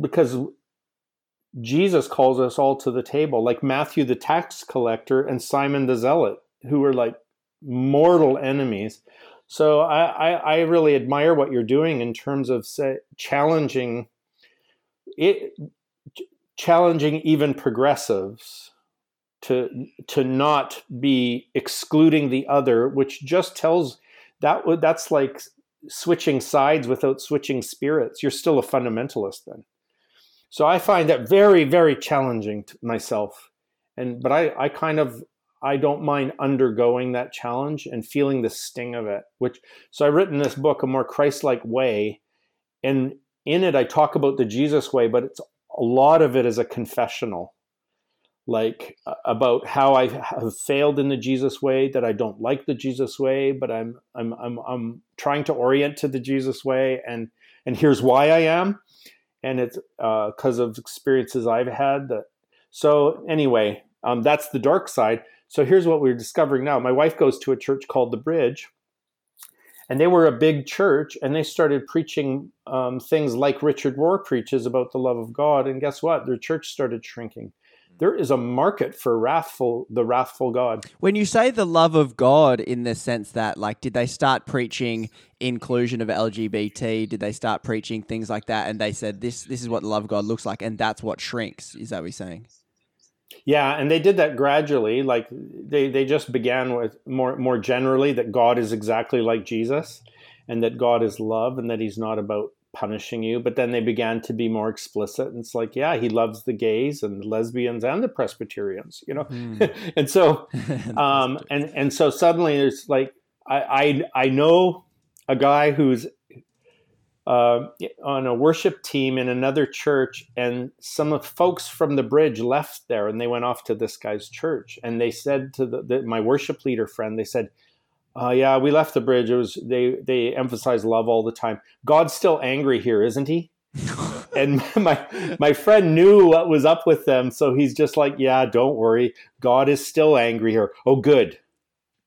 because Jesus calls us all to the table, like Matthew the tax collector and Simon the zealot, who were like mortal enemies. So I, I, I really admire what you're doing in terms of say, challenging it, challenging even progressives to to not be excluding the other, which just tells that that's like switching sides without switching spirits. You're still a fundamentalist then. So I find that very, very challenging to myself. And but I, I kind of, I don't mind undergoing that challenge and feeling the sting of it. Which so I've written this book, A More Christ-like Way. And in it, I talk about the Jesus way, but it's a lot of it is a confessional. Like about how I have failed in the Jesus way, that I don't like the Jesus way, but I'm I'm I'm I'm trying to orient to the Jesus way, and and here's why I am, and it's because uh, of experiences I've had. That so anyway, um, that's the dark side. So here's what we're discovering now. My wife goes to a church called The Bridge, and they were a big church, and they started preaching um, things like Richard Rohr preaches about the love of God, and guess what? Their church started shrinking. There is a market for wrathful, the wrathful God. When you say the love of God in the sense that, like, did they start preaching inclusion of L G B T? Did they start preaching things like that? And they said, this this is what the love of God looks like, and that's what shrinks. Is that what you're saying? Yeah, and they did that gradually. Like, they, they just began with more more generally that God is exactly like Jesus and that God is love and that he's not about punishing you, but then they began to be more explicit, and it's like, yeah, he loves the gays and the lesbians and the Presbyterians, you know. Mm. and so, um, and and so suddenly there's like, I I, I know a guy who's uh, on a worship team in another church, and some of folks from The Bridge left there, and they went off to this guy's church, and they said to the, the, my worship leader friend, they said, Uh, yeah, we left The Bridge. It was they they emphasize love all the time. God's still angry here, isn't he? And my my friend knew what was up with them, so he's just like, yeah, don't worry. God is still angry here. Oh, good.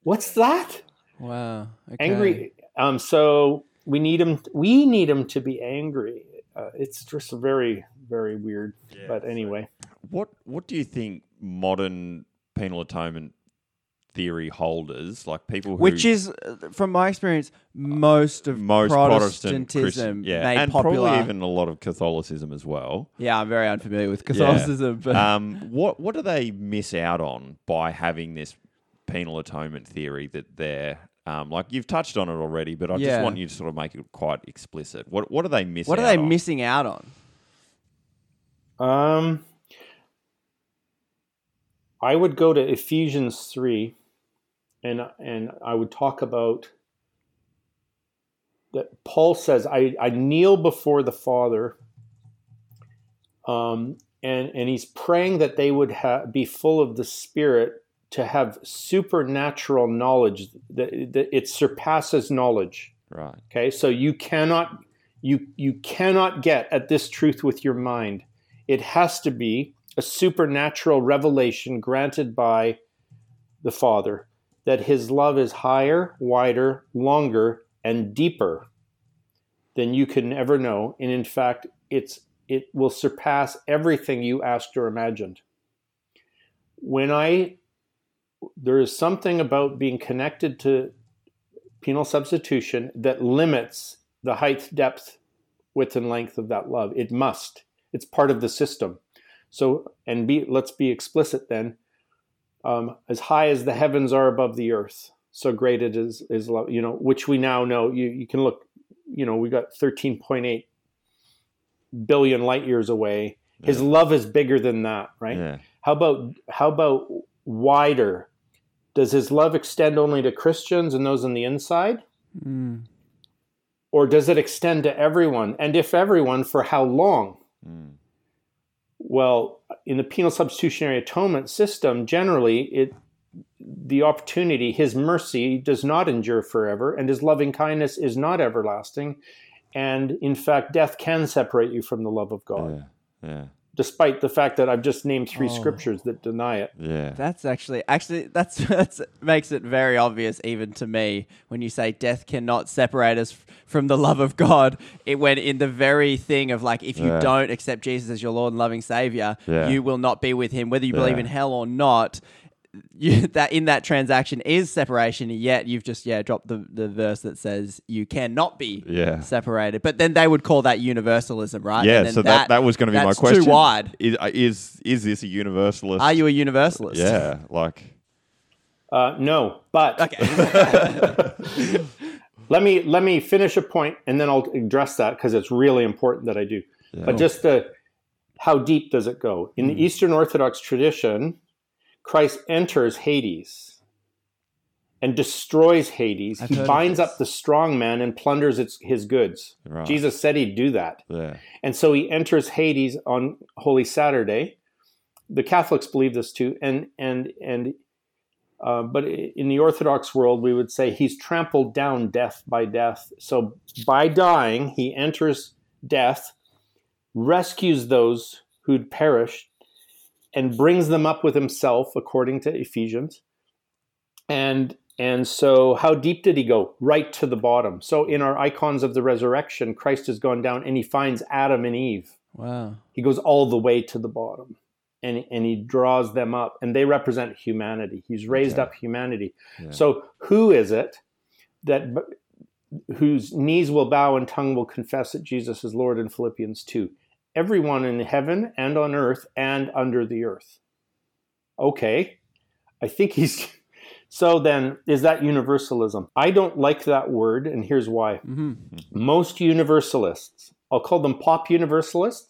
What's that? Wow. Okay. Angry. Um. So we need him. We need him to be angry. Uh, it's just very, very weird. Yeah, but anyway, so what what do you think modern penal atonement theory holders, like people who... Which is, from my experience, most of most Protestantism Protestant, yeah. made and popular. And probably even a lot of Catholicism as well. Yeah, I'm very unfamiliar with Catholicism. Yeah. But um, what, what do they miss out on by having this penal atonement theory that they're... Um, like you've touched on it already, but I yeah. just want you to sort of make it quite explicit. What what are they missing? What are they out missing out on? Um, I would go to Ephesians three, and and I would talk about that. Paul says, "I I kneel before the Father," um, and and he's praying that they would ha- be full of the Spirit, to have supernatural knowledge that, that it surpasses knowledge. Right. Okay. So you cannot, you, you cannot get at this truth with your mind. It has to be a supernatural revelation granted by the Father, that his love is higher, wider, longer, and deeper than you can ever know. And in fact, it's, it will surpass everything you asked or imagined. When I, There is something about being connected to penal substitution that limits the height, depth, width, and length of that love. It must. It's part of the system. So, and be let's be explicit then. Um, as high as the heavens are above the earth, so great it is is love. You know, which we now know. You you can look. You know, we got thirteen point eight billion light years away. His yeah. love is bigger than that, right? Yeah. How about how about wider? Does his love extend only to Christians and those on the inside? Mm. Or does it extend to everyone? And if everyone, for how long? Mm. Well, in the penal substitutionary atonement system, generally, it the opportunity, his mercy does not endure forever, and his loving kindness is not everlasting. And in fact, death can separate you from the love of God. Yeah, yeah. Despite the fact that I've just named three oh. scriptures that deny it. Yeah. That's actually, actually, that's, that's makes it very obvious even to me when you say death cannot separate us f- from the love of God. It went in the very thing of like, if you yeah. don't accept Jesus as your Lord and loving Savior, yeah. you will not be with him, whether you yeah. believe in hell or not. You, that in that transaction is separation, yet you've just yeah dropped the, the verse that says you cannot be yeah. separated. But then they would call that universalism, right? Yeah, and then so that, that, that was going to be my question. Too wide. Is, is is this a universalist? Are you a universalist? Yeah, like uh, no, but okay. let me let me finish a point and then I'll address that because it's really important that I do. Yeah. But just the how deep does it go in mm. the Eastern Orthodox tradition? Christ enters Hades and destroys Hades. I've he binds up the strong man and plunders its, his goods. Right. Jesus said he'd do that. Yeah. And so he enters Hades on Holy Saturday. The Catholics believe this too. And, and, and, uh, but in the Orthodox world, we would say he's trampled down death by death. So by dying, he enters death, rescues those who'd perished, and brings them up with himself, according to Ephesians. And and so how deep did he go? Right to the bottom. So in our icons of the resurrection, Christ has gone down and he finds Adam and Eve. Wow. He goes all the way to the bottom. And, and he draws them up. And they represent humanity. He's raised okay. up humanity. Yeah. So who is it that whose knees will bow and tongue will confess that Jesus is Lord in Philippians two? Everyone in heaven and on earth and under the earth. Okay. I think he's... So then, is that universalism? I don't like that word, and here's why. Mm-hmm. Most universalists, I'll call them pop universalists,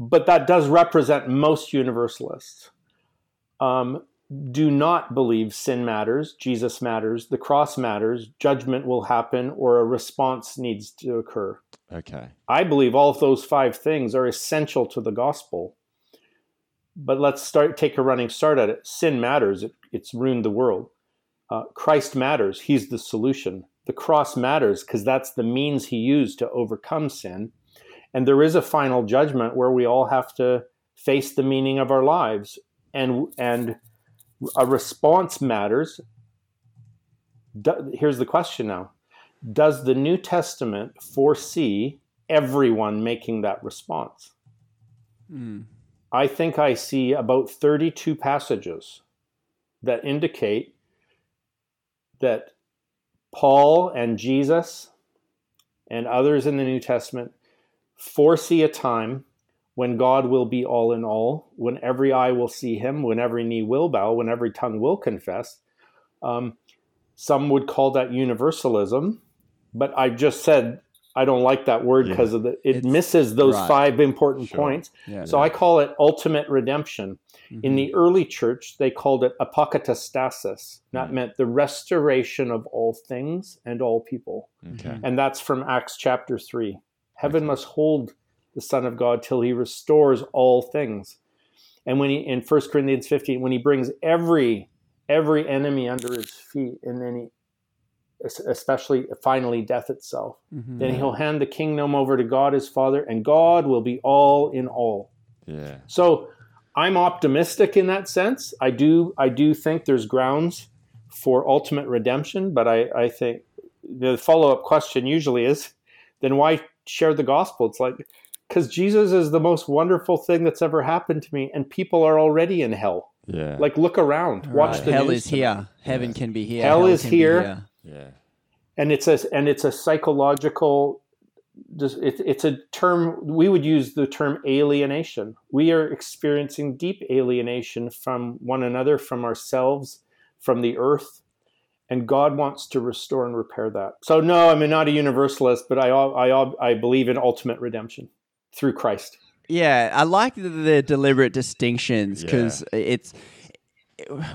but that does represent most universalists, um, do not believe sin matters, Jesus matters, the cross matters, judgment will happen, or a response needs to occur. Okay. I believe all of those five things are essential to the gospel. But let's start take a running start at it. Sin matters. It, it's ruined the world. Uh, Christ matters. He's the solution. The cross matters because that's the means he used to overcome sin. And there is a final judgment where we all have to face the meaning of our lives. And, and a response matters. Do, here's the question now. Does the New Testament foresee everyone making that response? Mm. I think I see about thirty-two passages that indicate that Paul and Jesus and others in the New Testament foresee a time when God will be all in all, when every eye will see him, when every knee will bow, when every tongue will confess. Um, some would call that universalism, but I've just said I don't like that word because yeah. of the, it it's, misses those right. five important sure. points. Yeah, so yeah. I call it ultimate redemption. Mm-hmm. In the early church, they called it apokatastasis. That mm-hmm. meant the restoration of all things and all people. Okay. And that's from Acts chapter three. Heaven okay. must hold the Son of God till he restores all things. And when he, in First Corinthians fifteen, when he brings every every enemy under his feet, and then he especially finally death itself. Mm-hmm. Then he'll hand the kingdom over to God his Father, and God will be all in all. Yeah. So I'm optimistic in that sense. I do I do think there's grounds for ultimate redemption, but I, I think the follow-up question usually is, then why share the gospel? It's like, because Jesus is the most wonderful thing that's ever happened to me, and people are already in hell. Yeah. Like, look around. Right. Watch the hell news. Hell is here. Heaven yeah. can be here. Hell, hell is here. here. Yeah, and it's a and it's a psychological. It, it's a term we would use the term alienation. We are experiencing deep alienation from one another, from ourselves, from the earth, and God wants to restore and repair that. So no, I'm not a universalist, but I I I believe in ultimate redemption through Christ. Yeah, I like the, the deliberate distinctions because yeah. it's.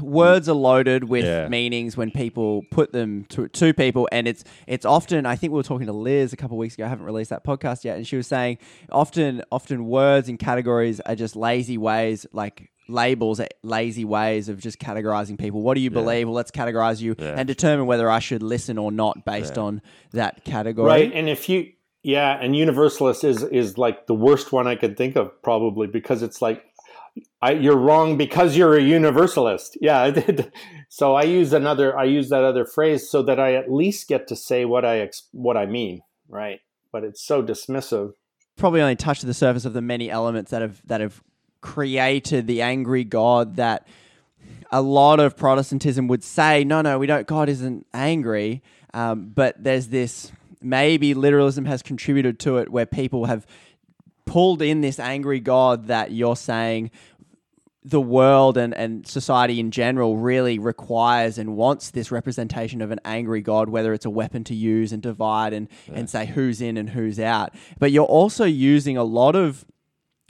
Words are loaded with yeah. meanings when people put them to, to people, and it's it's often. I think we were talking to Liz a couple of weeks ago. I haven't released that podcast yet, and she was saying often often words and categories are just lazy ways, like labels, are lazy ways of just categorizing people. What do you yeah. believe? Well, let's categorize you yeah. and determine whether I should listen or not based yeah. on that category. Right, and if you yeah, and universalist is is like the worst one I could think of probably because it's like. I, you're wrong because you're a universalist. Yeah. So I use another, I use that other phrase so that I at least get to say what I, ex, what I mean. Right. But it's so dismissive. Probably only touched the surface of the many elements that have, that have created the angry God that a lot of Protestantism would say, no, no, we don't, God isn't angry. Um, but there's this, maybe literalism has contributed to it where people have pulled in this angry God that you're saying the world and, and society in general really requires and wants this representation of an angry God, whether it's a weapon to use and divide and, yeah. and say who's in and who's out. But you're also using a lot of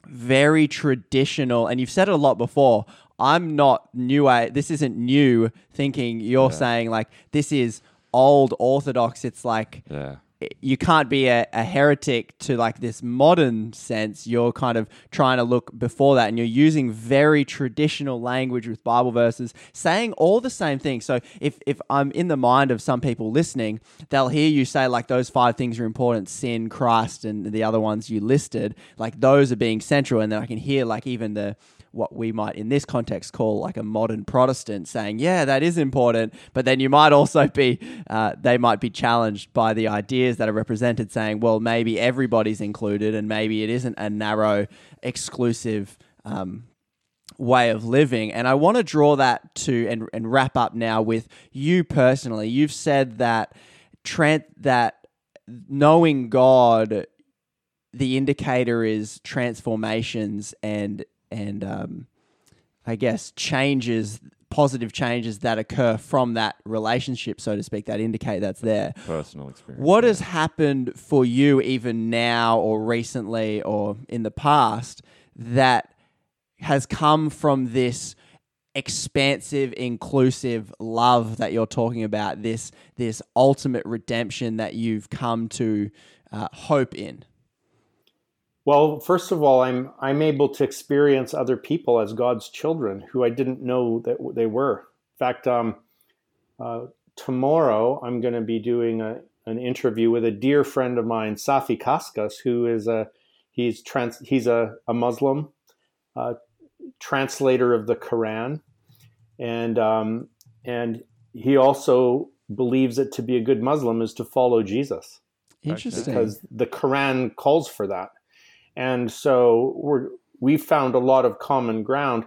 very traditional, and you've said it a lot before, I'm not new, this isn't new thinking. You're yeah. saying like, this is old orthodox. It's like... Yeah. You can't be a, a heretic to like this modern sense. You're kind of trying to look before that and you're using very traditional language with Bible verses, saying all the same things. So if, if I'm in the mind of some people listening, they'll hear you say like those five things are important, sin, Christ, and the other ones you listed, like those are being central. And then I can hear like even the, what we might in this context call like a modern Protestant saying, yeah, that is important. But then you might also be, uh, they might be challenged by the ideas that are represented saying, well, maybe everybody's included and maybe it isn't a narrow, exclusive um, way of living. And I want to draw that to and, and wrap up now with you personally. You've said that, Trent, that knowing God, the indicator is transformations and and um, I guess changes, positive changes that occur from that relationship, so to speak, that indicate that's there. Personal experience. What yeah. has happened for you even now or recently or in the past that has come from this expansive, inclusive love that you're talking about, this this ultimate redemption that you've come to uh, hope in? Well, first of all, I'm I'm able to experience other people as God's children who I didn't know that they were. In fact, um, uh, tomorrow I'm going to be doing a, an interview with a dear friend of mine, Safi Kaskas, who is a he's trans he's a a Muslim uh, translator of the Quran, and um, and he also believes that to be a good Muslim is to follow Jesus. Interesting, because the Quran calls for that. And so we're, we found a lot of common ground.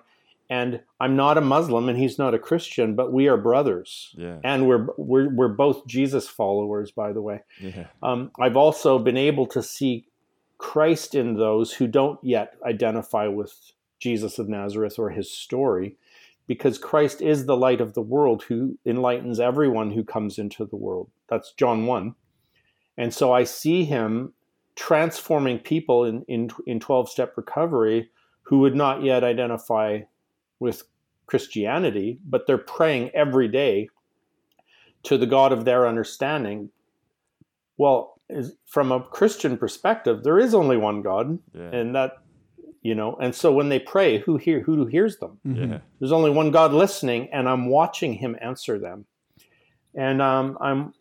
And I'm not a Muslim and he's not a Christian, but we are brothers. Yeah. And we're, we're we're both Jesus followers, by the way. Yeah. Um, I've also been able to see Christ in those who don't yet identify with Jesus of Nazareth or his story, because Christ is the light of the world who enlightens everyone who comes into the world. That's John one. And so I see him transforming people in, in, in twelve-step recovery who would not yet identify with Christianity, but they're praying every day to the God of their understanding. Well, is, from a Christian perspective, there is only one God, yeah. and that, you know, and so when they pray, who hear, who hears them? Yeah. There's only one God listening, and I'm watching him answer them. And um, I'm,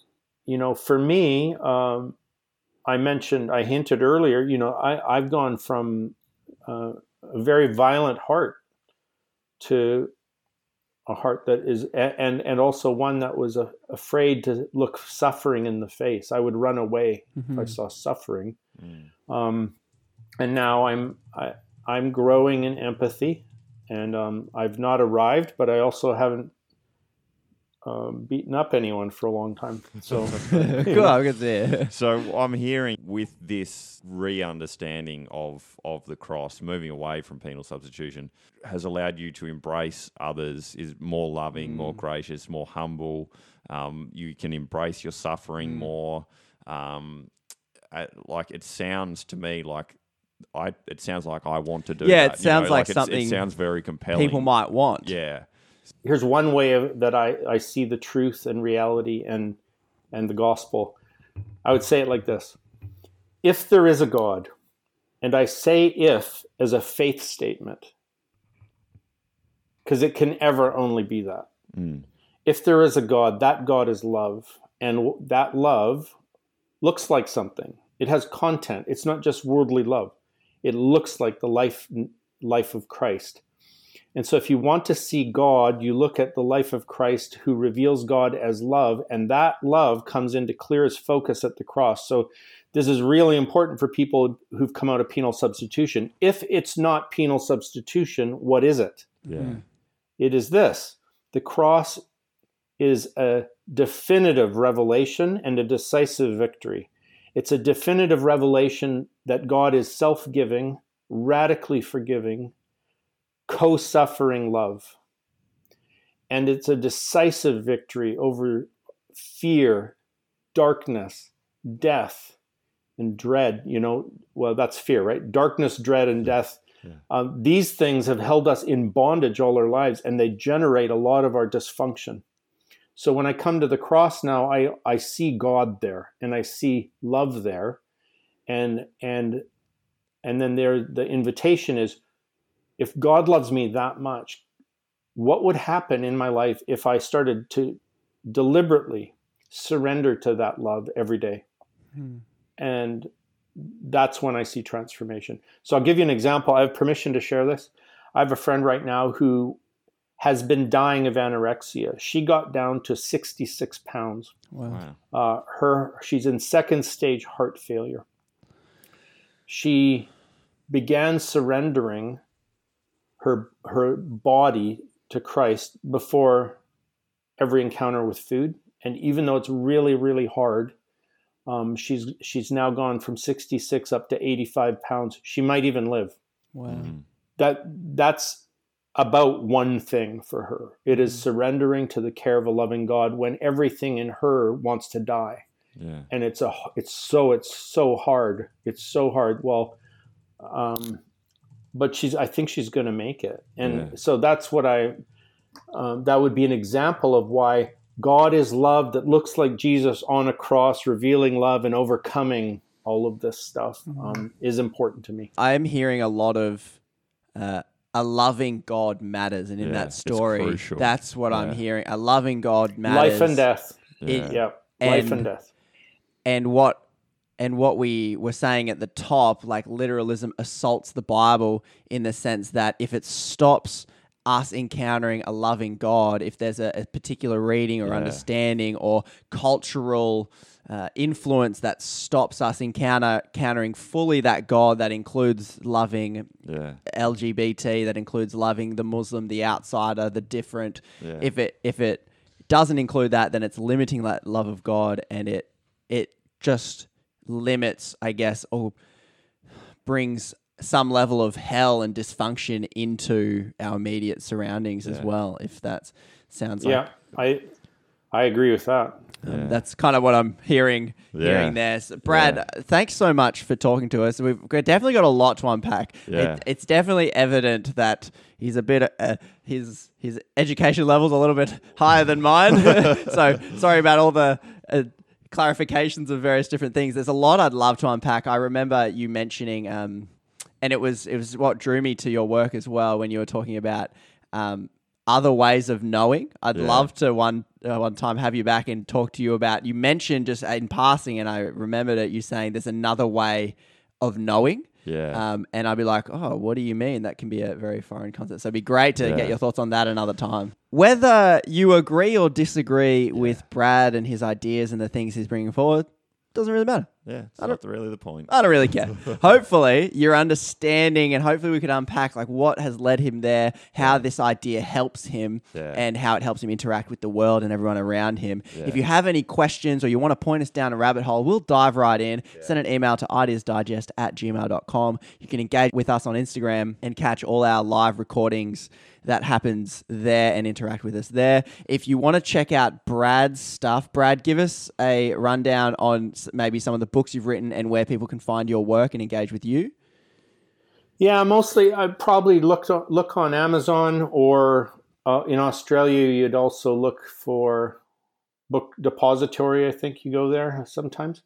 you know, for me, um, I mentioned, I hinted earlier, you know, I, I've gone from uh, a very violent heart to a heart that is, and and also one that was a, afraid to look suffering in the face. I would run away mm-hmm. if I saw suffering. Mm. Um, and now I'm I, I'm growing in empathy, and um, I've not arrived, but I also haven't um, beaten up anyone for a long time. So, cool, I get there. So I'm hearing with this re-understanding of of the cross, moving away from penal substitution, has allowed you to embrace others, is more loving, mm. more gracious, more humble. Um, you can embrace your suffering mm. more. Um, I, like it sounds to me like I. It sounds like I want to do. Yeah, that, it sounds you know, like, like something. It sounds very compelling. People might want. Yeah. Here's one way of, that I, I see the truth and reality and and the gospel. I would say it like this: if there is a God, and I say "if" as a faith statement, because it can ever only be that. Mm. If there is a God, that God is love. And that love looks like something. It has content. It's not just worldly love. It looks like the life life of Christ. And so if you want to see God, you look at the life of Christ who reveals God as love, and that love comes into clearest focus at the cross. So this is really important for people who've come out of penal substitution. If it's not penal substitution, what is it? Yeah. It is this. The cross is a definitive revelation and a decisive victory. It's a definitive revelation that God is self-giving, radically forgiving, co-suffering love. And it's a decisive victory over fear, darkness, death, and dread. You know, well, that's fear, right? Darkness, dread, and death. Yeah. Um, these things have held us in bondage all our lives, and they generate a lot of our dysfunction. So when I come to the cross now, I, I see God there, and I see love there. And and and then there the invitation is, if God loves me that much, what would happen in my life if I started to deliberately surrender to that love every day? Mm. And that's when I see transformation. So I'll give you an example. I have permission to share this. I have a friend right now who has been dying of anorexia. She got down to sixty-six pounds. Wow. Uh, her, she's in second stage heart failure. She began surrendering her her body to Christ before every encounter with food. And even though it's really, really hard, um, she's she's now gone from sixty-six up to eighty-five pounds. She might even live. Wow. That that's about one thing for her. It is surrendering to the care of a loving God when everything in her wants to die. Yeah. And it's a it's so it's so hard. It's so hard. Well, um but she's, I think she's going to make it. And yeah. so that's what I, um, that would be an example of why God is love that looks like Jesus on a cross, revealing love and overcoming all of this stuff um, is important to me. I'm hearing a lot of uh, a loving God matters. And in yeah, that story, that's what yeah. I'm hearing. A loving God matters. Life and death. Yeah. It, yeah. Life and, and death. And what, And what we were saying at the top, like literalism assaults the Bible in the sense that if it stops us encountering a loving God, if there's a, a particular reading or yeah. understanding or cultural uh, influence that stops us encounter, encountering fully that God that includes loving yeah. L G B T, that includes loving the Muslim, the outsider, the different. Yeah. If it if it doesn't include that, then it's limiting that love of God, and it it just limits, I guess, or brings some level of hell and dysfunction into our immediate surroundings yeah. as well, if that sounds yeah, like... Yeah, I I agree with that. Um, yeah. That's kind of what I'm hearing yeah. hearing there. So Brad, yeah. thanks so much for talking to us. We've definitely got a lot to unpack. Yeah. It, it's definitely evident that he's a bit... Uh, his his education level's a little bit higher than mine. So sorry about all the... Uh, clarifications of various different things. There's a lot I'd love to unpack. I remember you mentioning... Um, And it was it was what drew me to your work as well when you were talking about um, other ways of knowing. I'd yeah. love to one uh, one time have you back and talk to you about, you mentioned just in passing, and I remembered it, you saying there's another way of knowing. Yeah. Um, and I'd be like, oh, what do you mean? That can be a very foreign concept. So it'd be great to yeah. get your thoughts on that another time. Whether you agree or disagree yeah. with Brad and his ideas and the things he's bringing forward, doesn't really matter. Yeah, it's not really the point. I don't really care. Hopefully, you're understanding, and hopefully we could unpack like what has led him there, how yeah. this idea helps him, yeah. and how it helps him interact with the world and everyone around him. Yeah. If you have any questions or you want to point us down a rabbit hole, we'll dive right in. Yeah. Send an email to ideas digest at gmail dot com. You can engage with us on Instagram and catch all our live recordings that happens there and interact with us there. If you want to check out Brad's stuff, Brad, give us a rundown on maybe some of the books you've written and where people can find your work and engage with you. Yeah, mostly I probably look, look on Amazon, or uh, in Australia, you'd also look for Book Depository. I think you go there sometimes.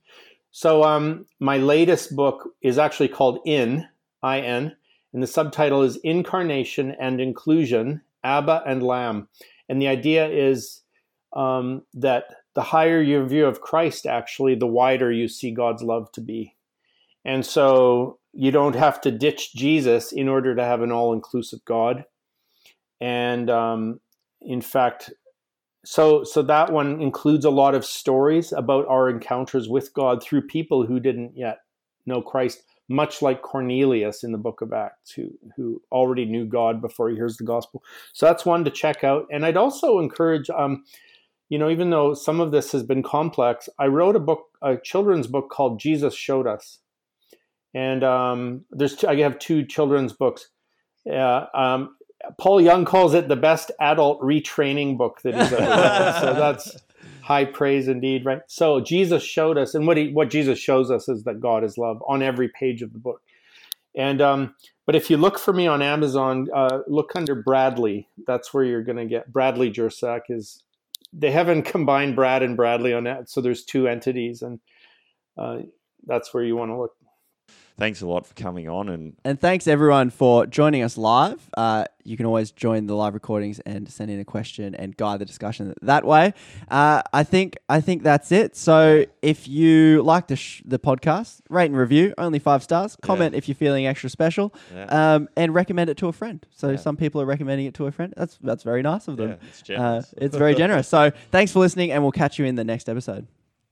So um, my latest book is actually called In, I N, and the subtitle is Incarnation and Inclusion: Abba and Lamb. And the idea is um, that the higher your view of Christ, actually, the wider you see God's love to be. And so you don't have to ditch Jesus in order to have an all-inclusive God. And um, in fact, so so that one includes a lot of stories about our encounters with God through people who didn't yet know Christ, much like Cornelius in the book of Acts, who, who already knew God before he hears the gospel. So that's one to check out. And I'd also encourage... Um, You know, even though some of this has been complex, I wrote a book, a children's book called Jesus Showed Us. And um, there's, two, I have two children's books. Uh, um, Paul Young calls it the best adult retraining book that he's ever written. So that's high praise indeed, right? So Jesus Showed Us. And what he, what Jesus shows us is that God is love on every page of the book. And um, but if you look for me on Amazon, uh, look under Bradley. That's where you're going to get Bradley Jersak is... They haven't combined Brad and Bradley on that, so there's two entities, and uh, that's where you want to look. Thanks a lot for coming on. And and thanks, everyone, for joining us live. Uh, you can always join the live recordings and send in a question and guide the discussion that way. Uh, I think I think that's it. So if you like the sh- the podcast, rate and review, only five stars. Comment yeah. if you're feeling extra special, yeah. um, and recommend it to a friend. So yeah. some people are recommending it to a friend. That's, that's very nice of them. Yeah, it's generous. Uh, it's very generous. So thanks for listening, and we'll catch you in the next episode.